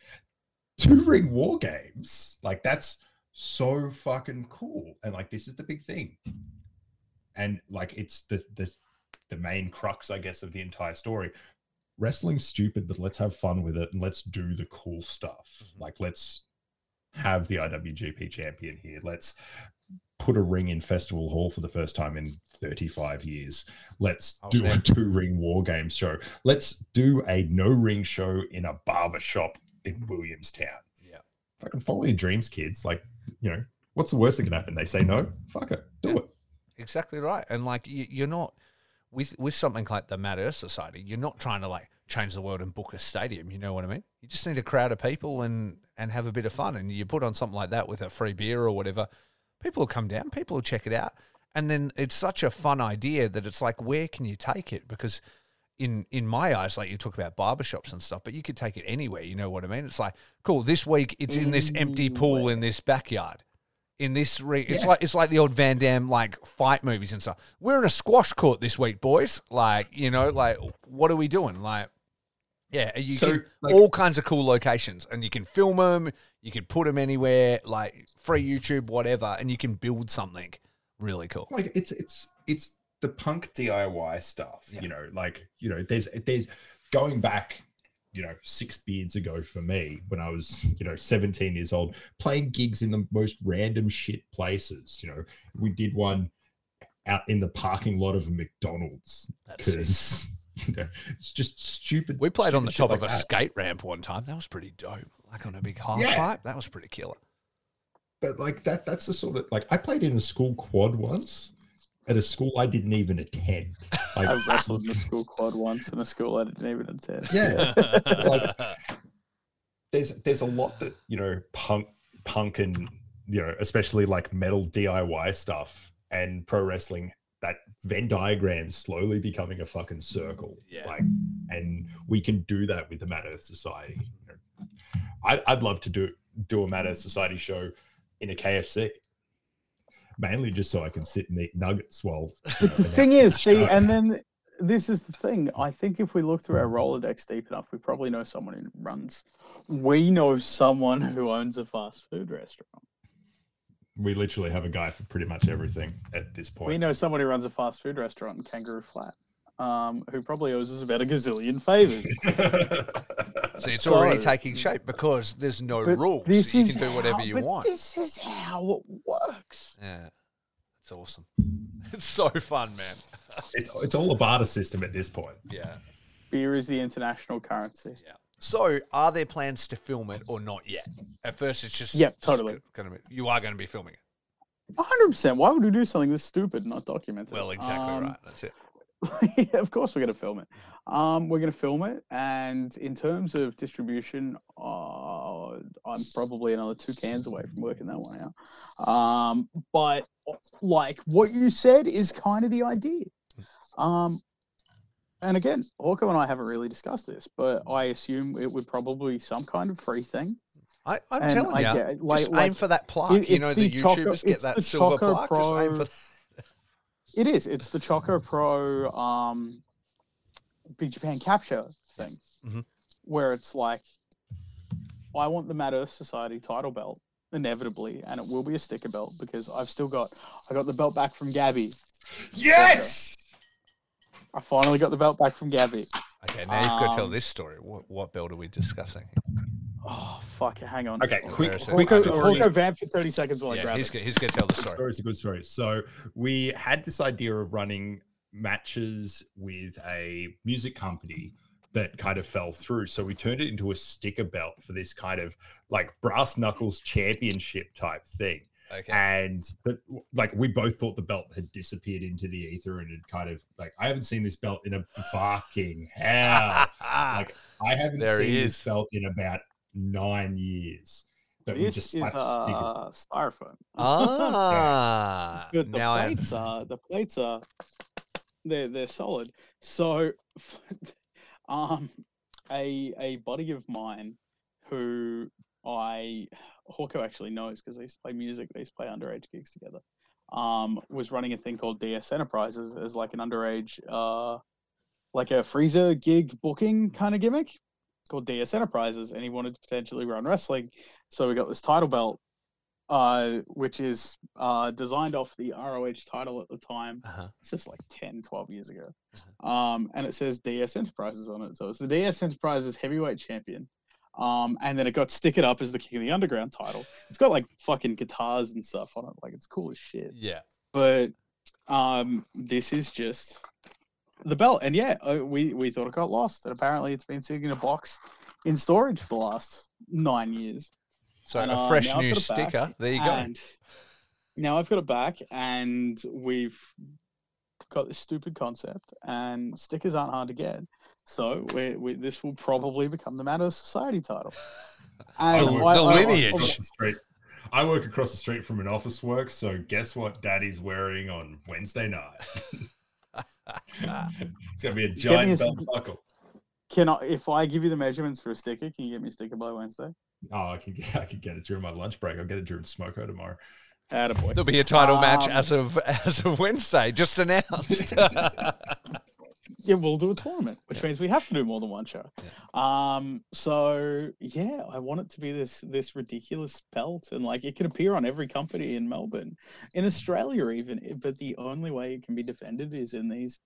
two-ring war games? Like that's so fucking cool. And like this is the big thing. And like it's the main crux, I guess, of the entire story. Wrestling's stupid, but let's have fun with it and let's do the cool stuff. Like, let's have the IWGP champion here. Let's put a ring in Festival Hall for the first time in 35 years. Let's do a two-ring war game show. Let's do a no-ring show in a barbershop in Williamstown. Yeah. Fucking follow your dreams, kids. Like, you know, what's the worst that can happen? They say no? Fuck it. Do it. Exactly right. And, like, you're not... With something like the Mad Earth Society, you're not trying to like change the world and book a stadium. You know what I mean? You just need a crowd of people and have a bit of fun. And you put on something like that with a free beer or whatever, people will come down, people will check it out. And then it's such a fun idea that it's like, where can you take it? Because in my eyes, like you talk about barbershops and stuff, but you could take it anywhere. You know what I mean? It's like, cool, this week it's in this empty pool in this backyard. In this, it's like the old Van Damme like fight movies and stuff. We're in a squash court this week, boys. Like, you know, like what are we doing? Like, yeah, you can like, all kinds of cool locations, and you can film them, you can put them anywhere, like free YouTube, whatever, and you can build something really cool. Like it's the punk DIY stuff, yeah. You know. Like, you know, there's going back. You know, 6 beards ago for me when I was, you know, 17 years old, playing gigs in the most random shit places. You know, we did one out in the parking lot of a McDonald's because, you know, it's just stupid. We played on the top of a skate ramp one time. That was pretty dope. Like on a big half pipe. That was pretty killer. But like that's the sort of, like, I played in a school quad once. At a school I didn't even attend. Like, I wrestled in a school quad once in a school I didn't even attend. Yeah. Like, there's a lot that, you know, punk and, you know, especially like metal DIY stuff and pro wrestling, that Venn diagram is slowly becoming a fucking circle. Yeah. Like, and we can do that with the Mad Earth Society. You know, I'd love to do a Mad Earth Society show in a KFC. Mainly just so I can sit and eat nuggets while... You know, the thing is, see, and then this is the thing. I think if we look through our Rolodex deep enough, we probably know someone who runs... We know someone who owns a fast food restaurant. We literally have a guy for pretty much everything at this point. We know someone who runs a fast food restaurant in Kangaroo Flat, who probably owes us about a gazillion favours. So it's already taking shape because there's no rules. So you can do whatever you want. This is how it works. Yeah, it's awesome. It's so fun, man. It's all a barter system at this point. Yeah, beer is the international currency. Yeah. So are there plans to film it or not yet? At first, it's just totally. You are going to be filming it. 100%. Why would we do something this stupid and not document it? Well, exactly right. That's it. Yeah, of course we're going to film it. We're going to film it, and in terms of distribution, I'm probably another 2 cans away from working that one out. But like what you said is kind of the idea. And again, Hawko and I haven't really discussed this, but I assume it would probably be some kind of free thing. I'm telling you, aim for that plaque. You know, the YouTubers get that silver plaque. Just aim for that. It is. It's the ChocoPro Big Japan Capture thing, where it's like, I want the Mad Earth Society title belt, inevitably, and it will be a sticker belt because I've still got... I got the belt back from Gabby. Yes! I finally got the belt back from Gabby. Okay, now you've got to tell this story. What belt are we discussing? Oh, fuck it. Hang on. Okay, quick story. We'll go back for 30 seconds while I grab it. He's going to tell the story. It's a good story. So we had this idea of running matches with a music company that kind of fell through. So we turned it into a sticker belt for this kind of like brass knuckles championship type thing. Okay. And we both thought the belt had disappeared into the ether and had kind of like, I haven't seen this belt in a fucking hell. Like, I haven't seen this belt in about 9 years. That we just slap stickers. Styrofoam. Ah, yeah. Now the plates are they're solid. So, a buddy of mine who Hawko actually knows because they used to play music. They used to play underage gigs together. Was running a thing called DS Enterprises as like an underage, like a freezer gig booking kind of gimmick called DS Enterprises. And he wanted to potentially run wrestling. So we got this title belt, which is designed off the ROH title at the time. Uh-huh. It's just like 10, 12 years ago. Uh-huh. And it says DS Enterprises on it. So it's the DS Enterprises heavyweight champion. And then it got stickered up as the King of the Underground title. It's got like fucking guitars and stuff on it. Like it's cool as shit. Yeah. But this is just the belt. And yeah, we thought it got lost. And apparently it's been sitting in a box in storage for the last 9 years. So and, a fresh new sticker. There you go. Now I've got it back and we've got this stupid concept and stickers aren't hard to get. So this will probably become the Mad Earth Society title. And I work I work across the street from an office work, so guess what Daddy's wearing on Wednesday night? It's going to be a giant belt buckle. If I give you the measurements for a sticker, can you get me a sticker by Wednesday? Oh, I can get it during my lunch break. I'll get it during Smoko tomorrow. Attaboy. There'll be a title match as of Wednesday, just announced. Yeah, we'll do a tournament, which means we have to do more than one show. Yeah. So yeah, I want it to be this ridiculous belt, and like it can appear on every company in Melbourne, in Australia even. But the only way it can be defended is in these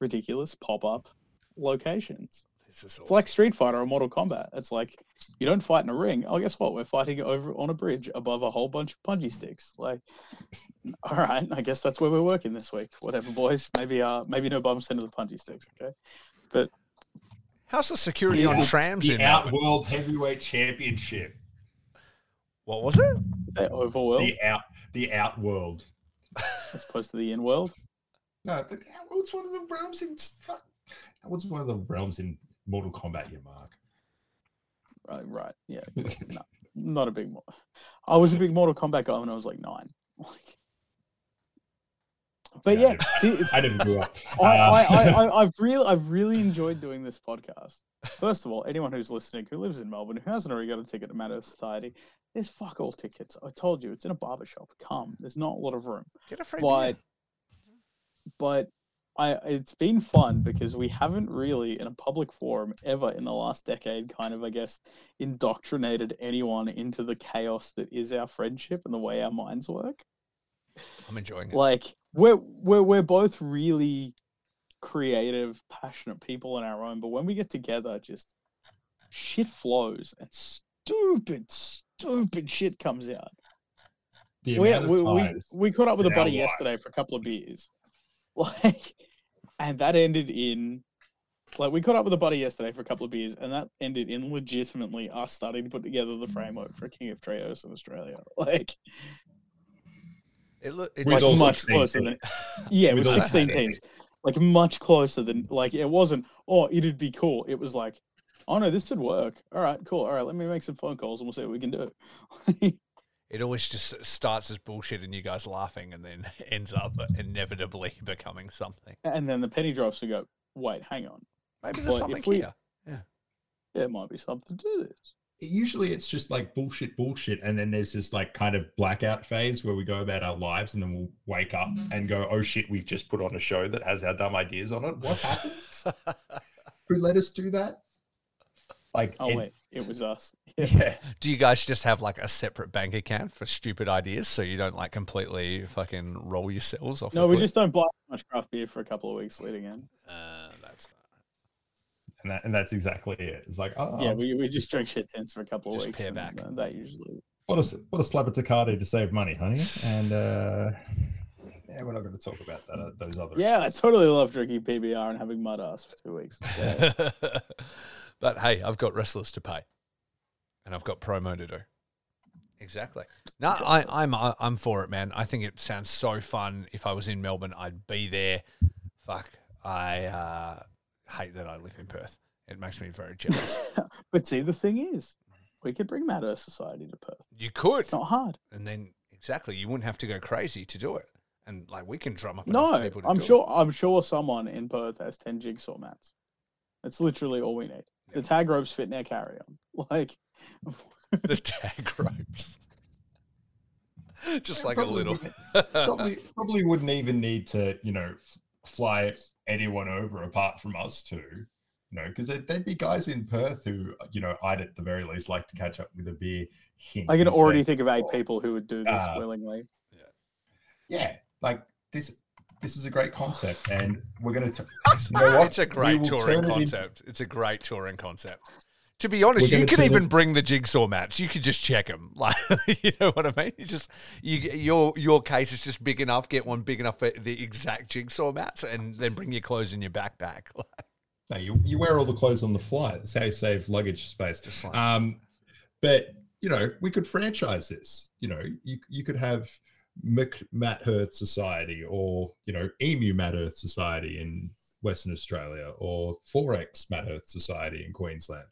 ridiculous pop-up locations. This is awesome. It's like Street Fighter or Mortal Kombat. It's like you don't fight in a ring. Oh, guess what? We're fighting over on a bridge above a whole bunch of bungee sticks. Like, all right, I guess that's where we're working this week. Whatever, boys. Maybe no bumps into the bungee sticks. Okay, but how's the security on trams in Outworld Heavyweight Championship? What was it? The Overworld. The Outworld. As opposed to the Inworld. No, the Outworld's one of the realms in. What's one of the realms in Mortal Kombat, you mark? Right. Yeah. No, not a big... I was a big Mortal Kombat guy when I was like 9. But yeah... I didn't grow up. I've really enjoyed doing this podcast. First of all, anyone who's listening who lives in Melbourne who hasn't already got a ticket to Mad Earth Society, there's fuck all tickets. I told you, it's in a barbershop. Come. There's not a lot of room. Get a free beer. But... it's been fun because we haven't really, in a public forum ever in the last decade, kind of, I guess, indoctrinated anyone into the chaos that is our friendship and the way our minds work. I'm enjoying it. Like we're both really creative, passionate people on our own, but when we get together, just shit flows and stupid shit comes out. We caught up with a buddy yesterday for a couple of beers. And that ended in legitimately us starting to put together the framework for King of Trios in Australia. Like, it's much closer than, yeah, with 16 teams. Like, much closer than, like, it wasn't, oh, it'd be cool. It was like, oh, no, this would work. All right, cool. All right, let me make some phone calls and we'll see what we can do. It always just starts as bullshit and you guys laughing and then ends up inevitably becoming something. And then the penny drops and go, wait, hang on. Maybe there's something here. Yeah. There might be something to this. Usually it's just like bullshit. And then there's this like kind of blackout phase where we go about our lives and then we'll wake up and go, oh shit, we've just put on a show that has our dumb ideas on it. What happened? Who let us do that? Like, it was us. Yeah. Do you guys just have like a separate bank account for stupid ideas so you don't like completely fucking roll yourselves off? No, we just don't buy much craft beer for a couple of weeks leading in. That's fine. And that's exactly it. It's like, oh yeah, we just drink shit tents for a couple of weeks. Just pair back. That usually. What a slab of Tecate to save money, honey. And yeah, we're not going to talk about that. Those other. Yeah, I totally love drinking PBR and having mud ass for 2 weeks. Yeah. But hey, I've got wrestlers to pay, and I've got promo to do. Exactly. No, I'm for it, man. I think it sounds so fun. If I was in Melbourne, I'd be there. Fuck, I hate that I live in Perth. It makes me very jealous. But see, the thing is, we could bring Mad Earth Society to Perth. You could. It's not hard. And then exactly, you wouldn't have to go crazy to do it. And like, we can drum up enough people to do it. I'm sure someone in Perth has 10 jigsaw mats. That's literally all we need. The tag ropes fit in their carry-on. Like, The tag ropes. Just like probably, a little. probably wouldn't even need to, you know, fly anyone over apart from us two, you know, because there'd be guys in Perth who, you know, I'd at the very least like to catch up with a beer. I can already think of 8 people who would do this willingly. Yeah, like this is a great concept, and we're going to... You know what? It's a great touring concept. It's a great touring concept. To be honest, you could even bring the jigsaw maps. You could just check them. Like, you know what I mean? You just your case is just big enough. Get one big enough for the exact jigsaw maps, and then bring your clothes in your backpack. No, you wear all the clothes on the flight. That's how you save luggage space. Just like but you know, we could franchise this. You know, you could have Mad Earth Society, or you know, Emu Mad Earth Society in Western Australia, or 4X Mad Earth Society in Queensland.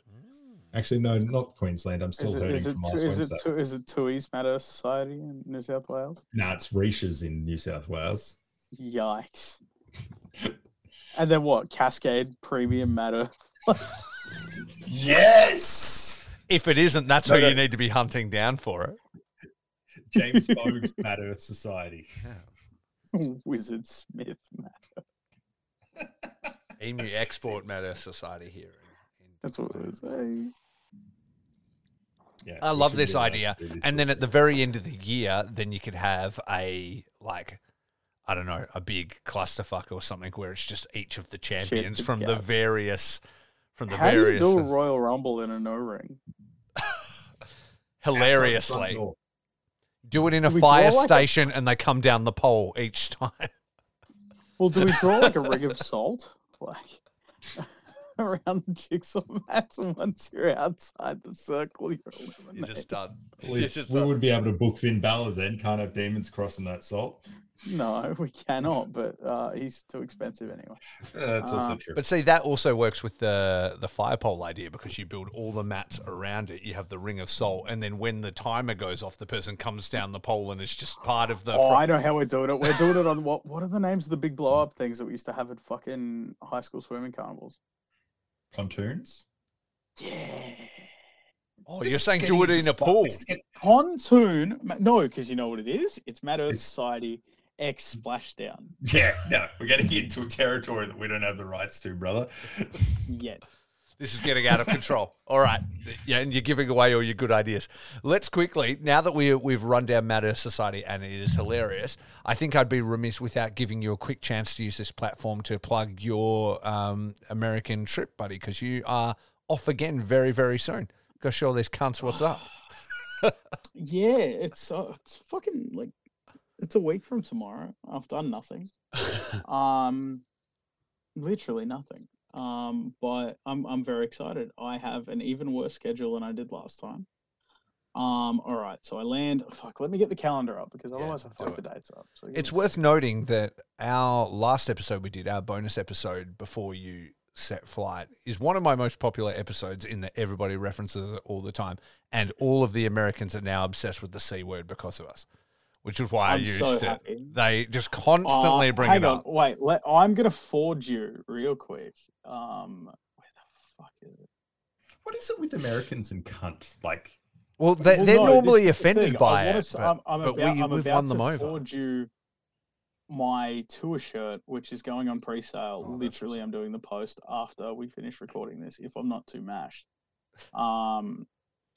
Actually, no, not Queensland. I'm still hurting from last Wednesday. Is it Tui's Mad Earth Society in New South Wales? No, it's Reisha's in New South Wales. Yikes. And then what? Cascade Premium Mad Earth. Yes! If it isn't, that's who you need to be hunting down for it. James Bogue's Mad Earth Society. Yeah. Wizard Smith Mad Earth. Emu Export Mad Earth Society here. That's what I was saying. Yeah, I love this idea. And then at the very end of the year, then you could have a, like, I don't know, a big clusterfuck or something where it's just each of the champions from the various... How do you do a Royal Rumble in a no-ring? Hilariously. Do it in a fire station and they come down the pole each time. Well, do we draw like a rig of salt? Like... around the jigsaw mats, and once you're outside the circle, you're just done. We would be able to book Finn Balor then. Can't have demons crossing that salt. No, we cannot, but he's too expensive anyway. That's also true. But see, that also works with the fire pole idea, because you build all the mats around it. You have the ring of salt, and then when the timer goes off, the person comes down the pole and it's just part of the... I know how we're doing it. We're doing it on what are the names of the big blow-up things that we used to have at fucking high school swimming carnivals? Pontoons? Yeah. Oh, you're saying do it in a pool? Pontoon? No, because you know what it is? It's Mad Earth Society X Splashdown. Yeah, no. We're getting into a territory that we don't have the rights to, brother. Yet. This is getting out of control. All right. Yeah, and you're giving away all your good ideas. Let's quickly, now that we've run down Mad Earth Society and it is hilarious, I think I'd be remiss without giving you a quick chance to use this platform to plug your American trip, buddy, because you are off again very, very soon. Go show these cunts what's up. Yeah, it's fucking like, it's a week from tomorrow. I've done nothing. Literally nothing. But I'm very excited. I have an even worse schedule than I did last time. All right, so I land. Fuck, let me get the calendar up, because otherwise I fuck the dates up. So it's worth noting that our last episode we did, our bonus episode before you set flight, is one of my most popular episodes in that everybody references it all the time, and all of the Americans are now obsessed with the C word because of us. Which is why I used it. They just constantly bring it up. Wait, I'm going to forward you real quick. Where the fuck is it? What is it with Americans and cunt? Like, well, they're normally offended by it. We've won them over. Forward you my tour shirt, which is going on pre-sale. Literally, I'm doing the post after we finish recording this, if I'm not too mashed. So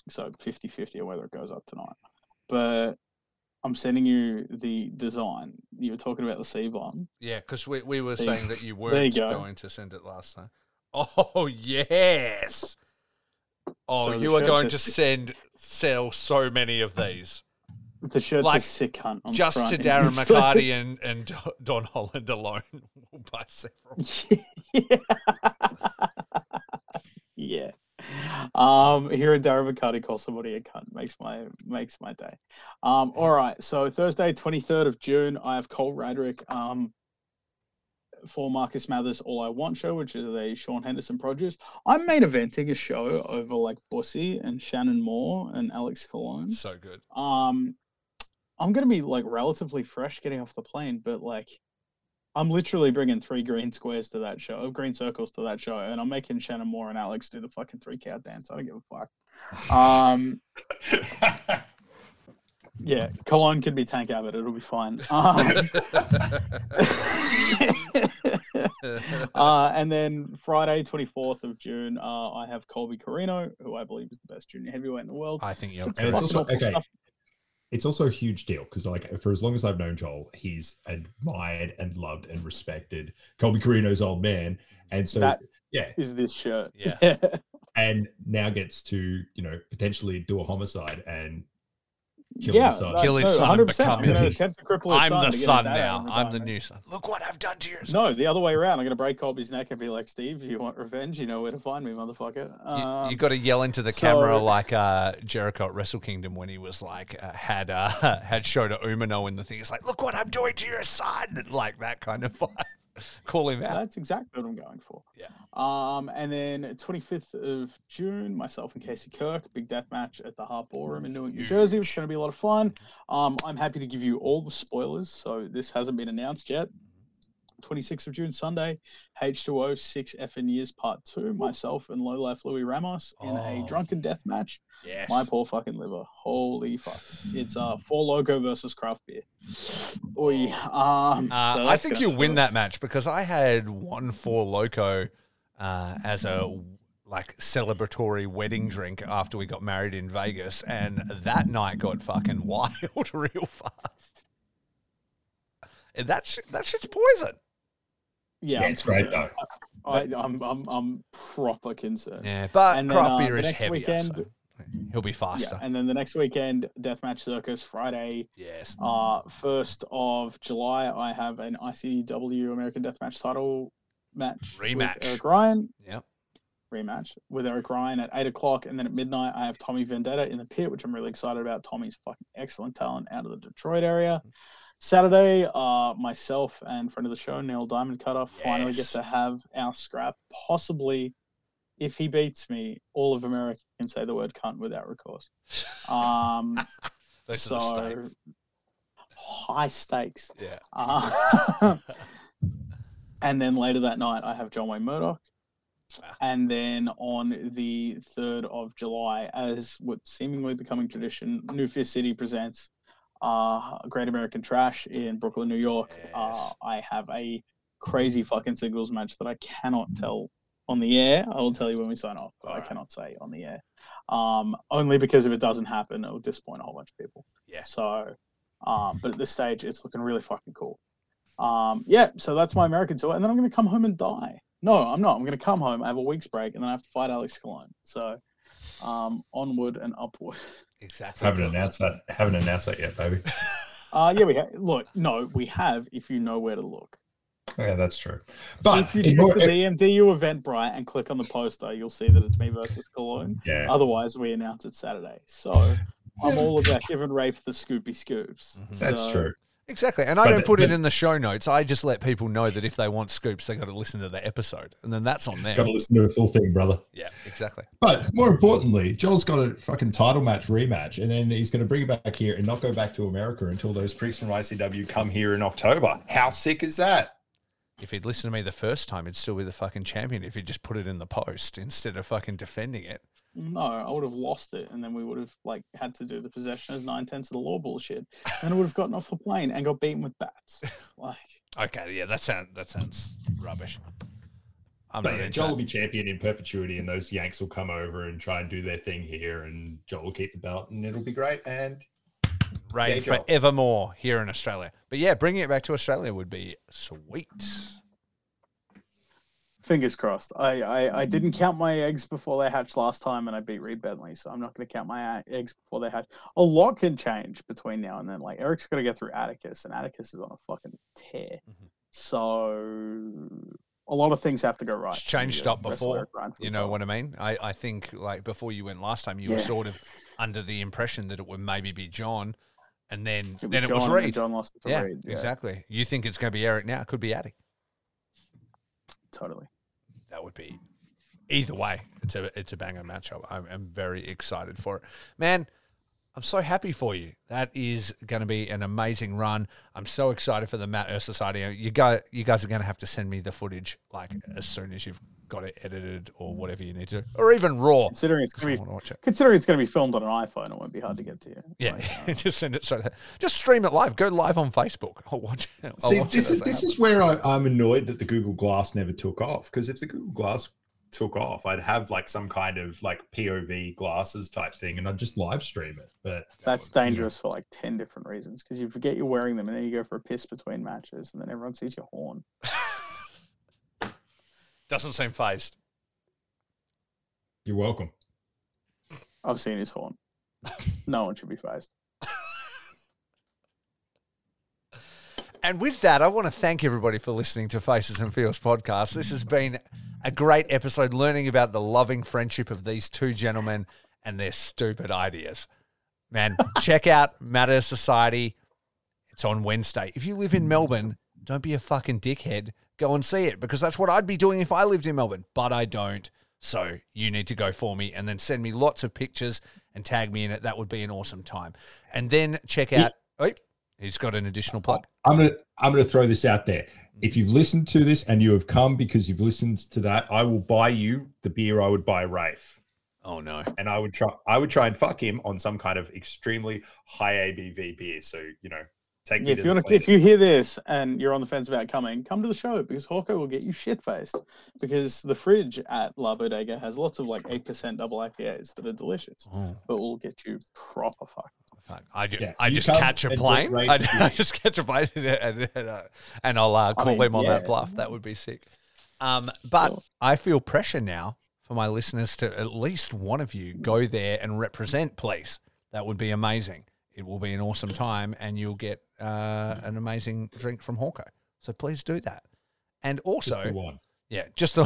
50-50 on whether it goes up tonight, but. I'm sending you the design. You were talking about the C-bomb. Yeah, because we were saying that you weren't going to send it last time. Oh, yes. Oh, so you are going to sell so many of these. The shirt's like, a sick cunt on just front, to Darren McCarty and Don Holland alone will buy several. Yeah. Hearing Darren McCarty call somebody a cunt makes my day. All right, so Thursday, 23rd of June, I have Cole Radrick for Marcus Mather's All I Want show, which is a Sean Henderson produce. I'm main eventing a show over like Bussy and Shannon Moore and Alex Kline. So good. I'm gonna be like relatively fresh getting off the plane, but like I'm literally bringing three green squares to that show, green circles to that show, and I'm making Shannon Moore and Alex do the fucking three cow dance. I don't give a fuck. Yeah, Cologne could be Tank Abbott. It'll be fine. And then Friday, 24th of June, I have Colby Carino, who I believe is the best junior heavyweight in the world. I think you're okay. It's also a huge deal because, like, for as long as I've known Joel, he's admired and loved and respected Colby Carino's old man, and so that is this shirt, and now gets to, you know, potentially do a homicide and kill his son and become him. I'm the son now. I'm the new son. Look what I've done to your son. No, the other way around. I'm going to break Colby's neck and be like, Steve, you want revenge? You know where to find me, motherfucker. You got to yell into the camera like Jericho at Wrestle Kingdom when he was like, had Shota Umino in the thing. It's like, look what I'm doing to your son. Like that kind of vibe. Call him out. That's exactly what I'm going for. Yeah. And then 25th of June, myself and Casey Kirk, big death match at the Hart Ballroom in Newark, New Jersey, which is going to be a lot of fun. I'm happy to give you all the spoilers, so this hasn't been announced yet. 26th of June, Sunday, H2O 6 Effing Years Part 2, myself and Lowlife Louis Ramos in a drunken death match. Yes. My poor fucking liver. Holy fuck. It's Four Loco versus Craft Beer. Oi. So I think you win that match because I had one Four Loco as a like celebratory wedding drink after we got married in Vegas, and that night got fucking wild real fast. And that shit's poison. Yeah, it's great though. I'm proper concerned. Yeah, but craft beer is heavier. Weekend, so he'll be faster. Yeah, and then the next weekend, Deathmatch Circus Friday. Yes. 1st of July, I have an ICW American Deathmatch title match rematch with Eric Ryan. Yep. Rematch with Eric Ryan at 8:00, and then at midnight I have Tommy Vendetta in the pit, which I'm really excited about. Tommy's fucking excellent talent out of the Detroit area. Saturday, myself and friend of the show, Neil Diamond Cutter, finally get to have our scrap. Possibly, if he beats me, all of America can say the word cunt without recourse. So, stakes. High stakes. Yeah. And then later that night, I have John Wayne Murdoch. And then on the 3rd of July, as what's seemingly becoming tradition, New Fear City presents Great American Trash in Brooklyn, New York. I have a crazy fucking singles match that I cannot tell on the air. I will tell you when we sign off, but I cannot say on the air. Only because if it doesn't happen, it'll disappoint a whole bunch of people. Yeah. So, but at this stage, it's looking really fucking cool. So that's my American tour. And then I'm going to come home and die. No, I'm not. I'm going to come home. I have a week's break and then I have to fight Alex Kline. So, onward and upward. Exactly. Haven't announced that yet, baby. We have. Look, no, we have. If you know where to look. Yeah, that's true. But if you check the DMDU Eventbrite and click on the poster, you'll see that it's me versus Cologne. Yeah. Otherwise, we announce it Saturday. So I'm all about giving Rafe the Scoopy Scoops. Mm-hmm. So, that's true. Exactly. And I don't put it in the show notes. I just let people know that if they want scoops, they got to listen to the episode. And then that's on them. Got to listen to the full thing, brother. Yeah, exactly. But more importantly, Joel's got a fucking title match rematch. And then he's going to bring it back here and not go back to America until those priests from ICW come here in October. How sick is that? If he'd listened to me the first time, he'd still be the fucking champion if he'd just put it in the post instead of fucking defending it. No, I would have lost it, and then we would have had to do the possession as 9/10 of the law bullshit, and I would have gotten off the plane and got beaten with bats. Okay, yeah, that sounds rubbish. Joel will be champion in perpetuity, and those Yanks will come over and try and do their thing here, and Joel will keep the belt, and it'll be great, and reign forevermore here in Australia. But yeah, bringing it back to Australia would be sweet. Fingers crossed. I didn't count my eggs before they hatched last time, and I beat Reed Bentley, so I'm not going to count my eggs before they hatch. A lot can change between now and then. Like, Eric's got to get through Atticus, and Atticus is on a fucking tear. Mm-hmm. So a lot of things have to go right. It's changed up before. You know what I mean? I think, before you went last time, you were sort of under the impression that it would maybe be John, and then it was Reed. John lost it to Reed. Yeah, exactly. You think it's going to be Eric now. It could be Attic. Totally. That would be either way. It's a banger matchup. I'm very excited for it, man. I'm so happy for you. That is going to be an amazing run. I'm so excited for the Mad Earth Society. You guys are going to have to send me the footage like as soon as you've got it edited or whatever you need to, or even raw. Considering it's going to be filmed on an iPhone, it won't be hard to get to you. Yeah, like, just send it straight. Just stream it live. Go live on Facebook. I'll watch it. This is where I'm annoyed that the Google Glass never took off, because if the Google Glass took off, I'd have like some kind of like POV glasses type thing and I'd just live stream it. But that's dangerous for like 10 different reasons, because you forget you're wearing them and then you go for a piss between matches and then everyone sees your horn. Doesn't seem phased. You're welcome. I've seen his horn. No one should be phased. And with that, I want to thank everybody for listening to Faces and Feels podcast. This has been a great episode, learning about the loving friendship of these two gentlemen and their stupid ideas. Man, check out Mad Earth Society. It's on Wednesday. If you live in Melbourne, don't be a fucking dickhead. Go and see it, because that's what I'd be doing if I lived in Melbourne, but I don't. So you need to go for me and then send me lots of pictures and tag me in it. That would be an awesome time. And then check out... He's got an additional plug. I'm gonna throw this out there. If you've listened to this and you have come because you've listened to that, I will buy you the beer I would buy Rafe. Oh no! And I would try and fuck him on some kind of extremely high ABV beer. So you know, take me. If you hear this and you're on the fence about coming, come to the show, because Hawko will get you shit faced, because the fridge at La Bodega has lots of like 8% double IPAs that are delicious, but will get you proper fucked. I just catch a plane and I'll call him on that bluff. That would be sick. But I feel pressure now for my listeners to at least one of you go there and represent, please. That would be amazing. It will be an awesome time and you'll get an amazing drink from Hawko. So please do that. And also... Just the one. Yeah, just the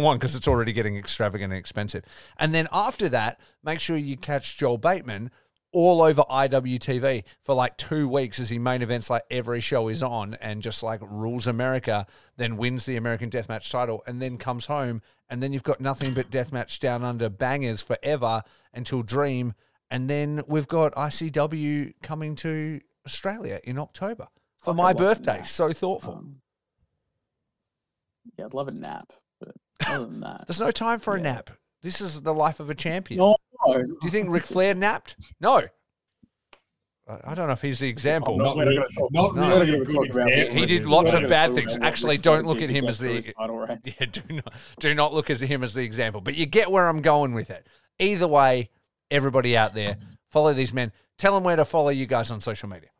one, because it's already getting extravagant and expensive. And then after that, make sure you catch Joel Bateman all over IWTV for like 2 weeks as he main events like every show is on and just like rules America, then wins the American Deathmatch title and then comes home, and then you've got nothing but Deathmatch Down Under bangers forever until Dream, and then we've got ICW coming to Australia in October for my birthday. So thoughtful. I'd love a nap, but other than that. There's no time for a nap. This is the life of a champion. No. Do you think Ric Flair napped? No. I don't know if he's the example. He did lots of bad things. Actually, don't look at him as the... Yeah, do not look at him as the example. But you get where I'm going with it. Either way, everybody out there, follow these men. Tell them where to follow you guys on social media.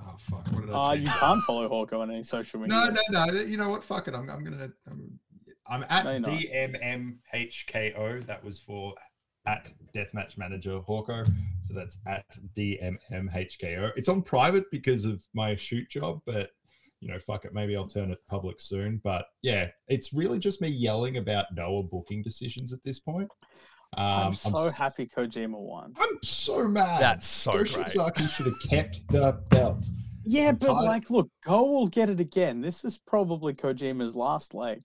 Oh, fuck. What did I do? You can't follow Hawko on any social media. No. You know what? Fuck it. I'm at DMMHKO. That was for at Deathmatch Manager Hawko. So that's at DMMHKO. It's on private because of my shoot job, but you know, fuck it. Maybe I'll turn it public soon. But yeah, it's really just me yelling about Noah booking decisions at this point. I'm so happy Kojima won. I'm so mad. That's so great. Yoshizaki should have kept the belt. Yeah, but like, look, Go will get it again. This is probably Kojima's last leg.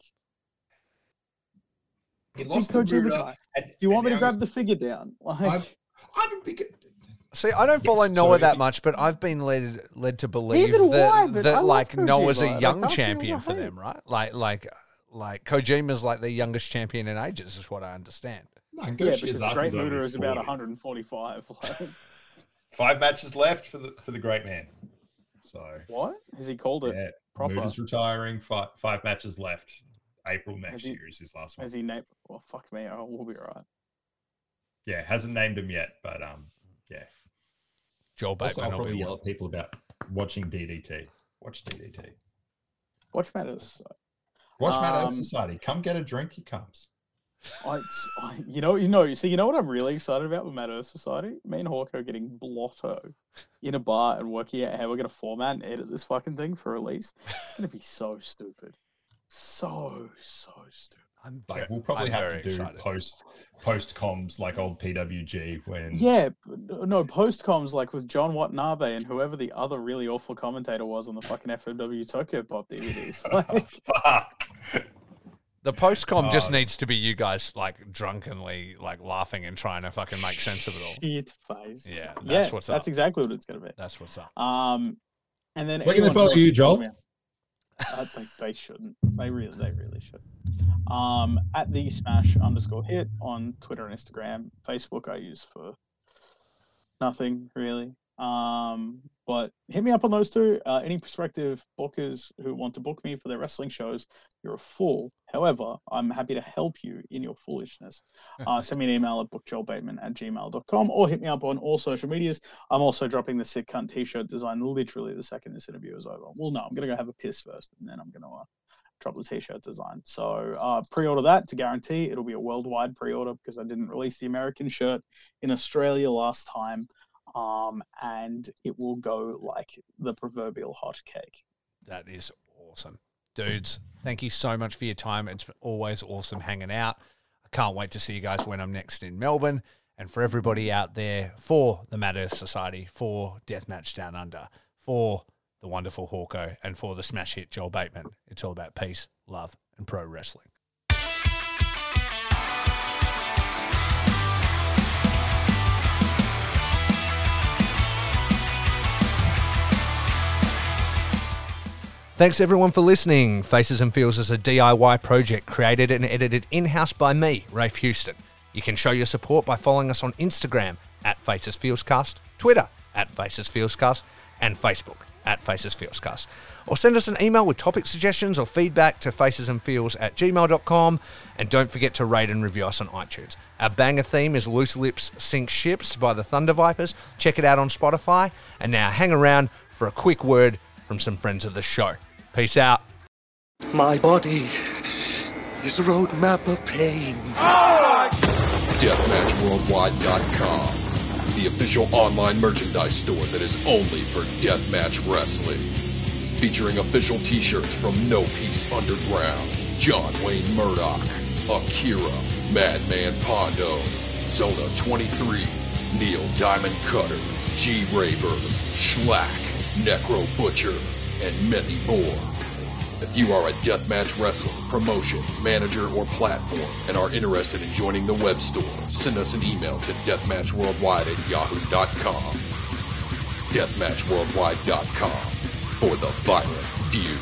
He lost to Buddha. Do you want me to grab the figure down? Like, see, I don't follow Noah that much, but I've been led to believe that like Noah's a young champion for them, right? Like Kojima's like the youngest champion in ages, is what I understand. No, because Great Muda is about 145. Like. 5 matches left for the great man. So what has he called it? Yeah, proper. Muda's retiring. 5 matches left. April next year is his last one. Has he named? Well, fuck me, I will be right. Yeah, hasn't named him yet, but yeah. Joel Bateman. I'll probably yell at people about watching DDT. Watch DDT. Watch Mad Earth Society. Watch Mad Earth Society. Come get a drink. He comes. You know what I'm really excited about with Mad Earth Society? Me and Hawko are getting blotto in a bar and working out how we're going to format and edit this fucking thing for release. It's going to be so stupid. So stupid. We'll probably have to do post comms like old PWG when. Yeah, no, post comms like with John Watanabe and whoever the other really awful commentator was on the fucking FMW Tokyo Pop DVDs. Like, oh, fuck. The post-com just needs to be you guys like drunkenly like laughing and trying to fucking make sense of it all. Shit-faced. Yeah, that's what's up. That's exactly what it's going to be. That's what's up. And then where can they follow you, Joel? I think they shouldn't. They really should. At the @smash_hit on Twitter and Instagram. Facebook I use for nothing really. But hit me up on those two. Any prospective bookers who want to book me for their wrestling shows, you're a fool. However, I'm happy to help you in your foolishness. Send me an email at bookjoelbateman@gmail.com or hit me up on all social medias. I'm also dropping the Sick Cunt t-shirt design literally the second this interview is over. Well, no, I'm going to go have a piss first and then I'm going to drop the t-shirt design. So pre-order that to guarantee it'll be a worldwide pre-order because I didn't release the American shirt in Australia last time. And it will go like the proverbial hot cake. That is awesome. Dudes, thank you so much for your time. It's always awesome hanging out. I can't wait to see you guys when I'm next in Melbourne. And for everybody out there, for the Mad Earth Society, for Deathmatch Down Under, for the wonderful Hawko, and for the smash hit Joel Bateman, it's all about peace, love, and pro wrestling. Thanks everyone for listening. Faces and Feels is a DIY project created and edited in-house by me, Rafe Houston. You can show your support by following us on Instagram @FacesFeelsCast, Twitter @FacesFeelsCast, and Facebook @FacesFeelsCast. Or send us an email with topic suggestions or feedback to facesandfeels@gmail.com. And don't forget to rate and review us on iTunes. Our banger theme is Loose Lips Sink Ships by the Thunder Vipers. Check it out on Spotify. And now hang around for a quick word from some friends of the show. Peace out. My body is a roadmap of pain. Oh! DeathmatchWorldwide.com, the official online merchandise store that is only for Deathmatch Wrestling. Featuring official t-shirts from No Peace Underground, John Wayne Murdoch, Akira, Madman Pondo, Zona 23, Neil Diamond Cutter, G. Rayburn, Schlack, Necro Butcher, and many more. If you are a deathmatch wrestler, promotion, manager, or platform and are interested in joining the web store, send us an email to deathmatchworldwide@yahoo.com. Deathmatchworldwide.com for the violent feud.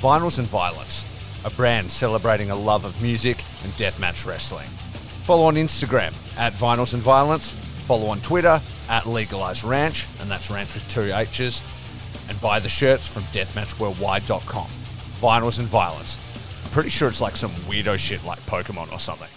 Vinyls and Violence, a brand celebrating a love of music and deathmatch wrestling. Follow on Instagram @VinylsandViolence, follow on Twitter @LegalizeRanch, and that's ranch with 2 H's, and buy the shirts from DeathmatchWorldwide.com. Vinyls and Violence. I'm pretty sure it's like some weirdo shit like Pokemon or something.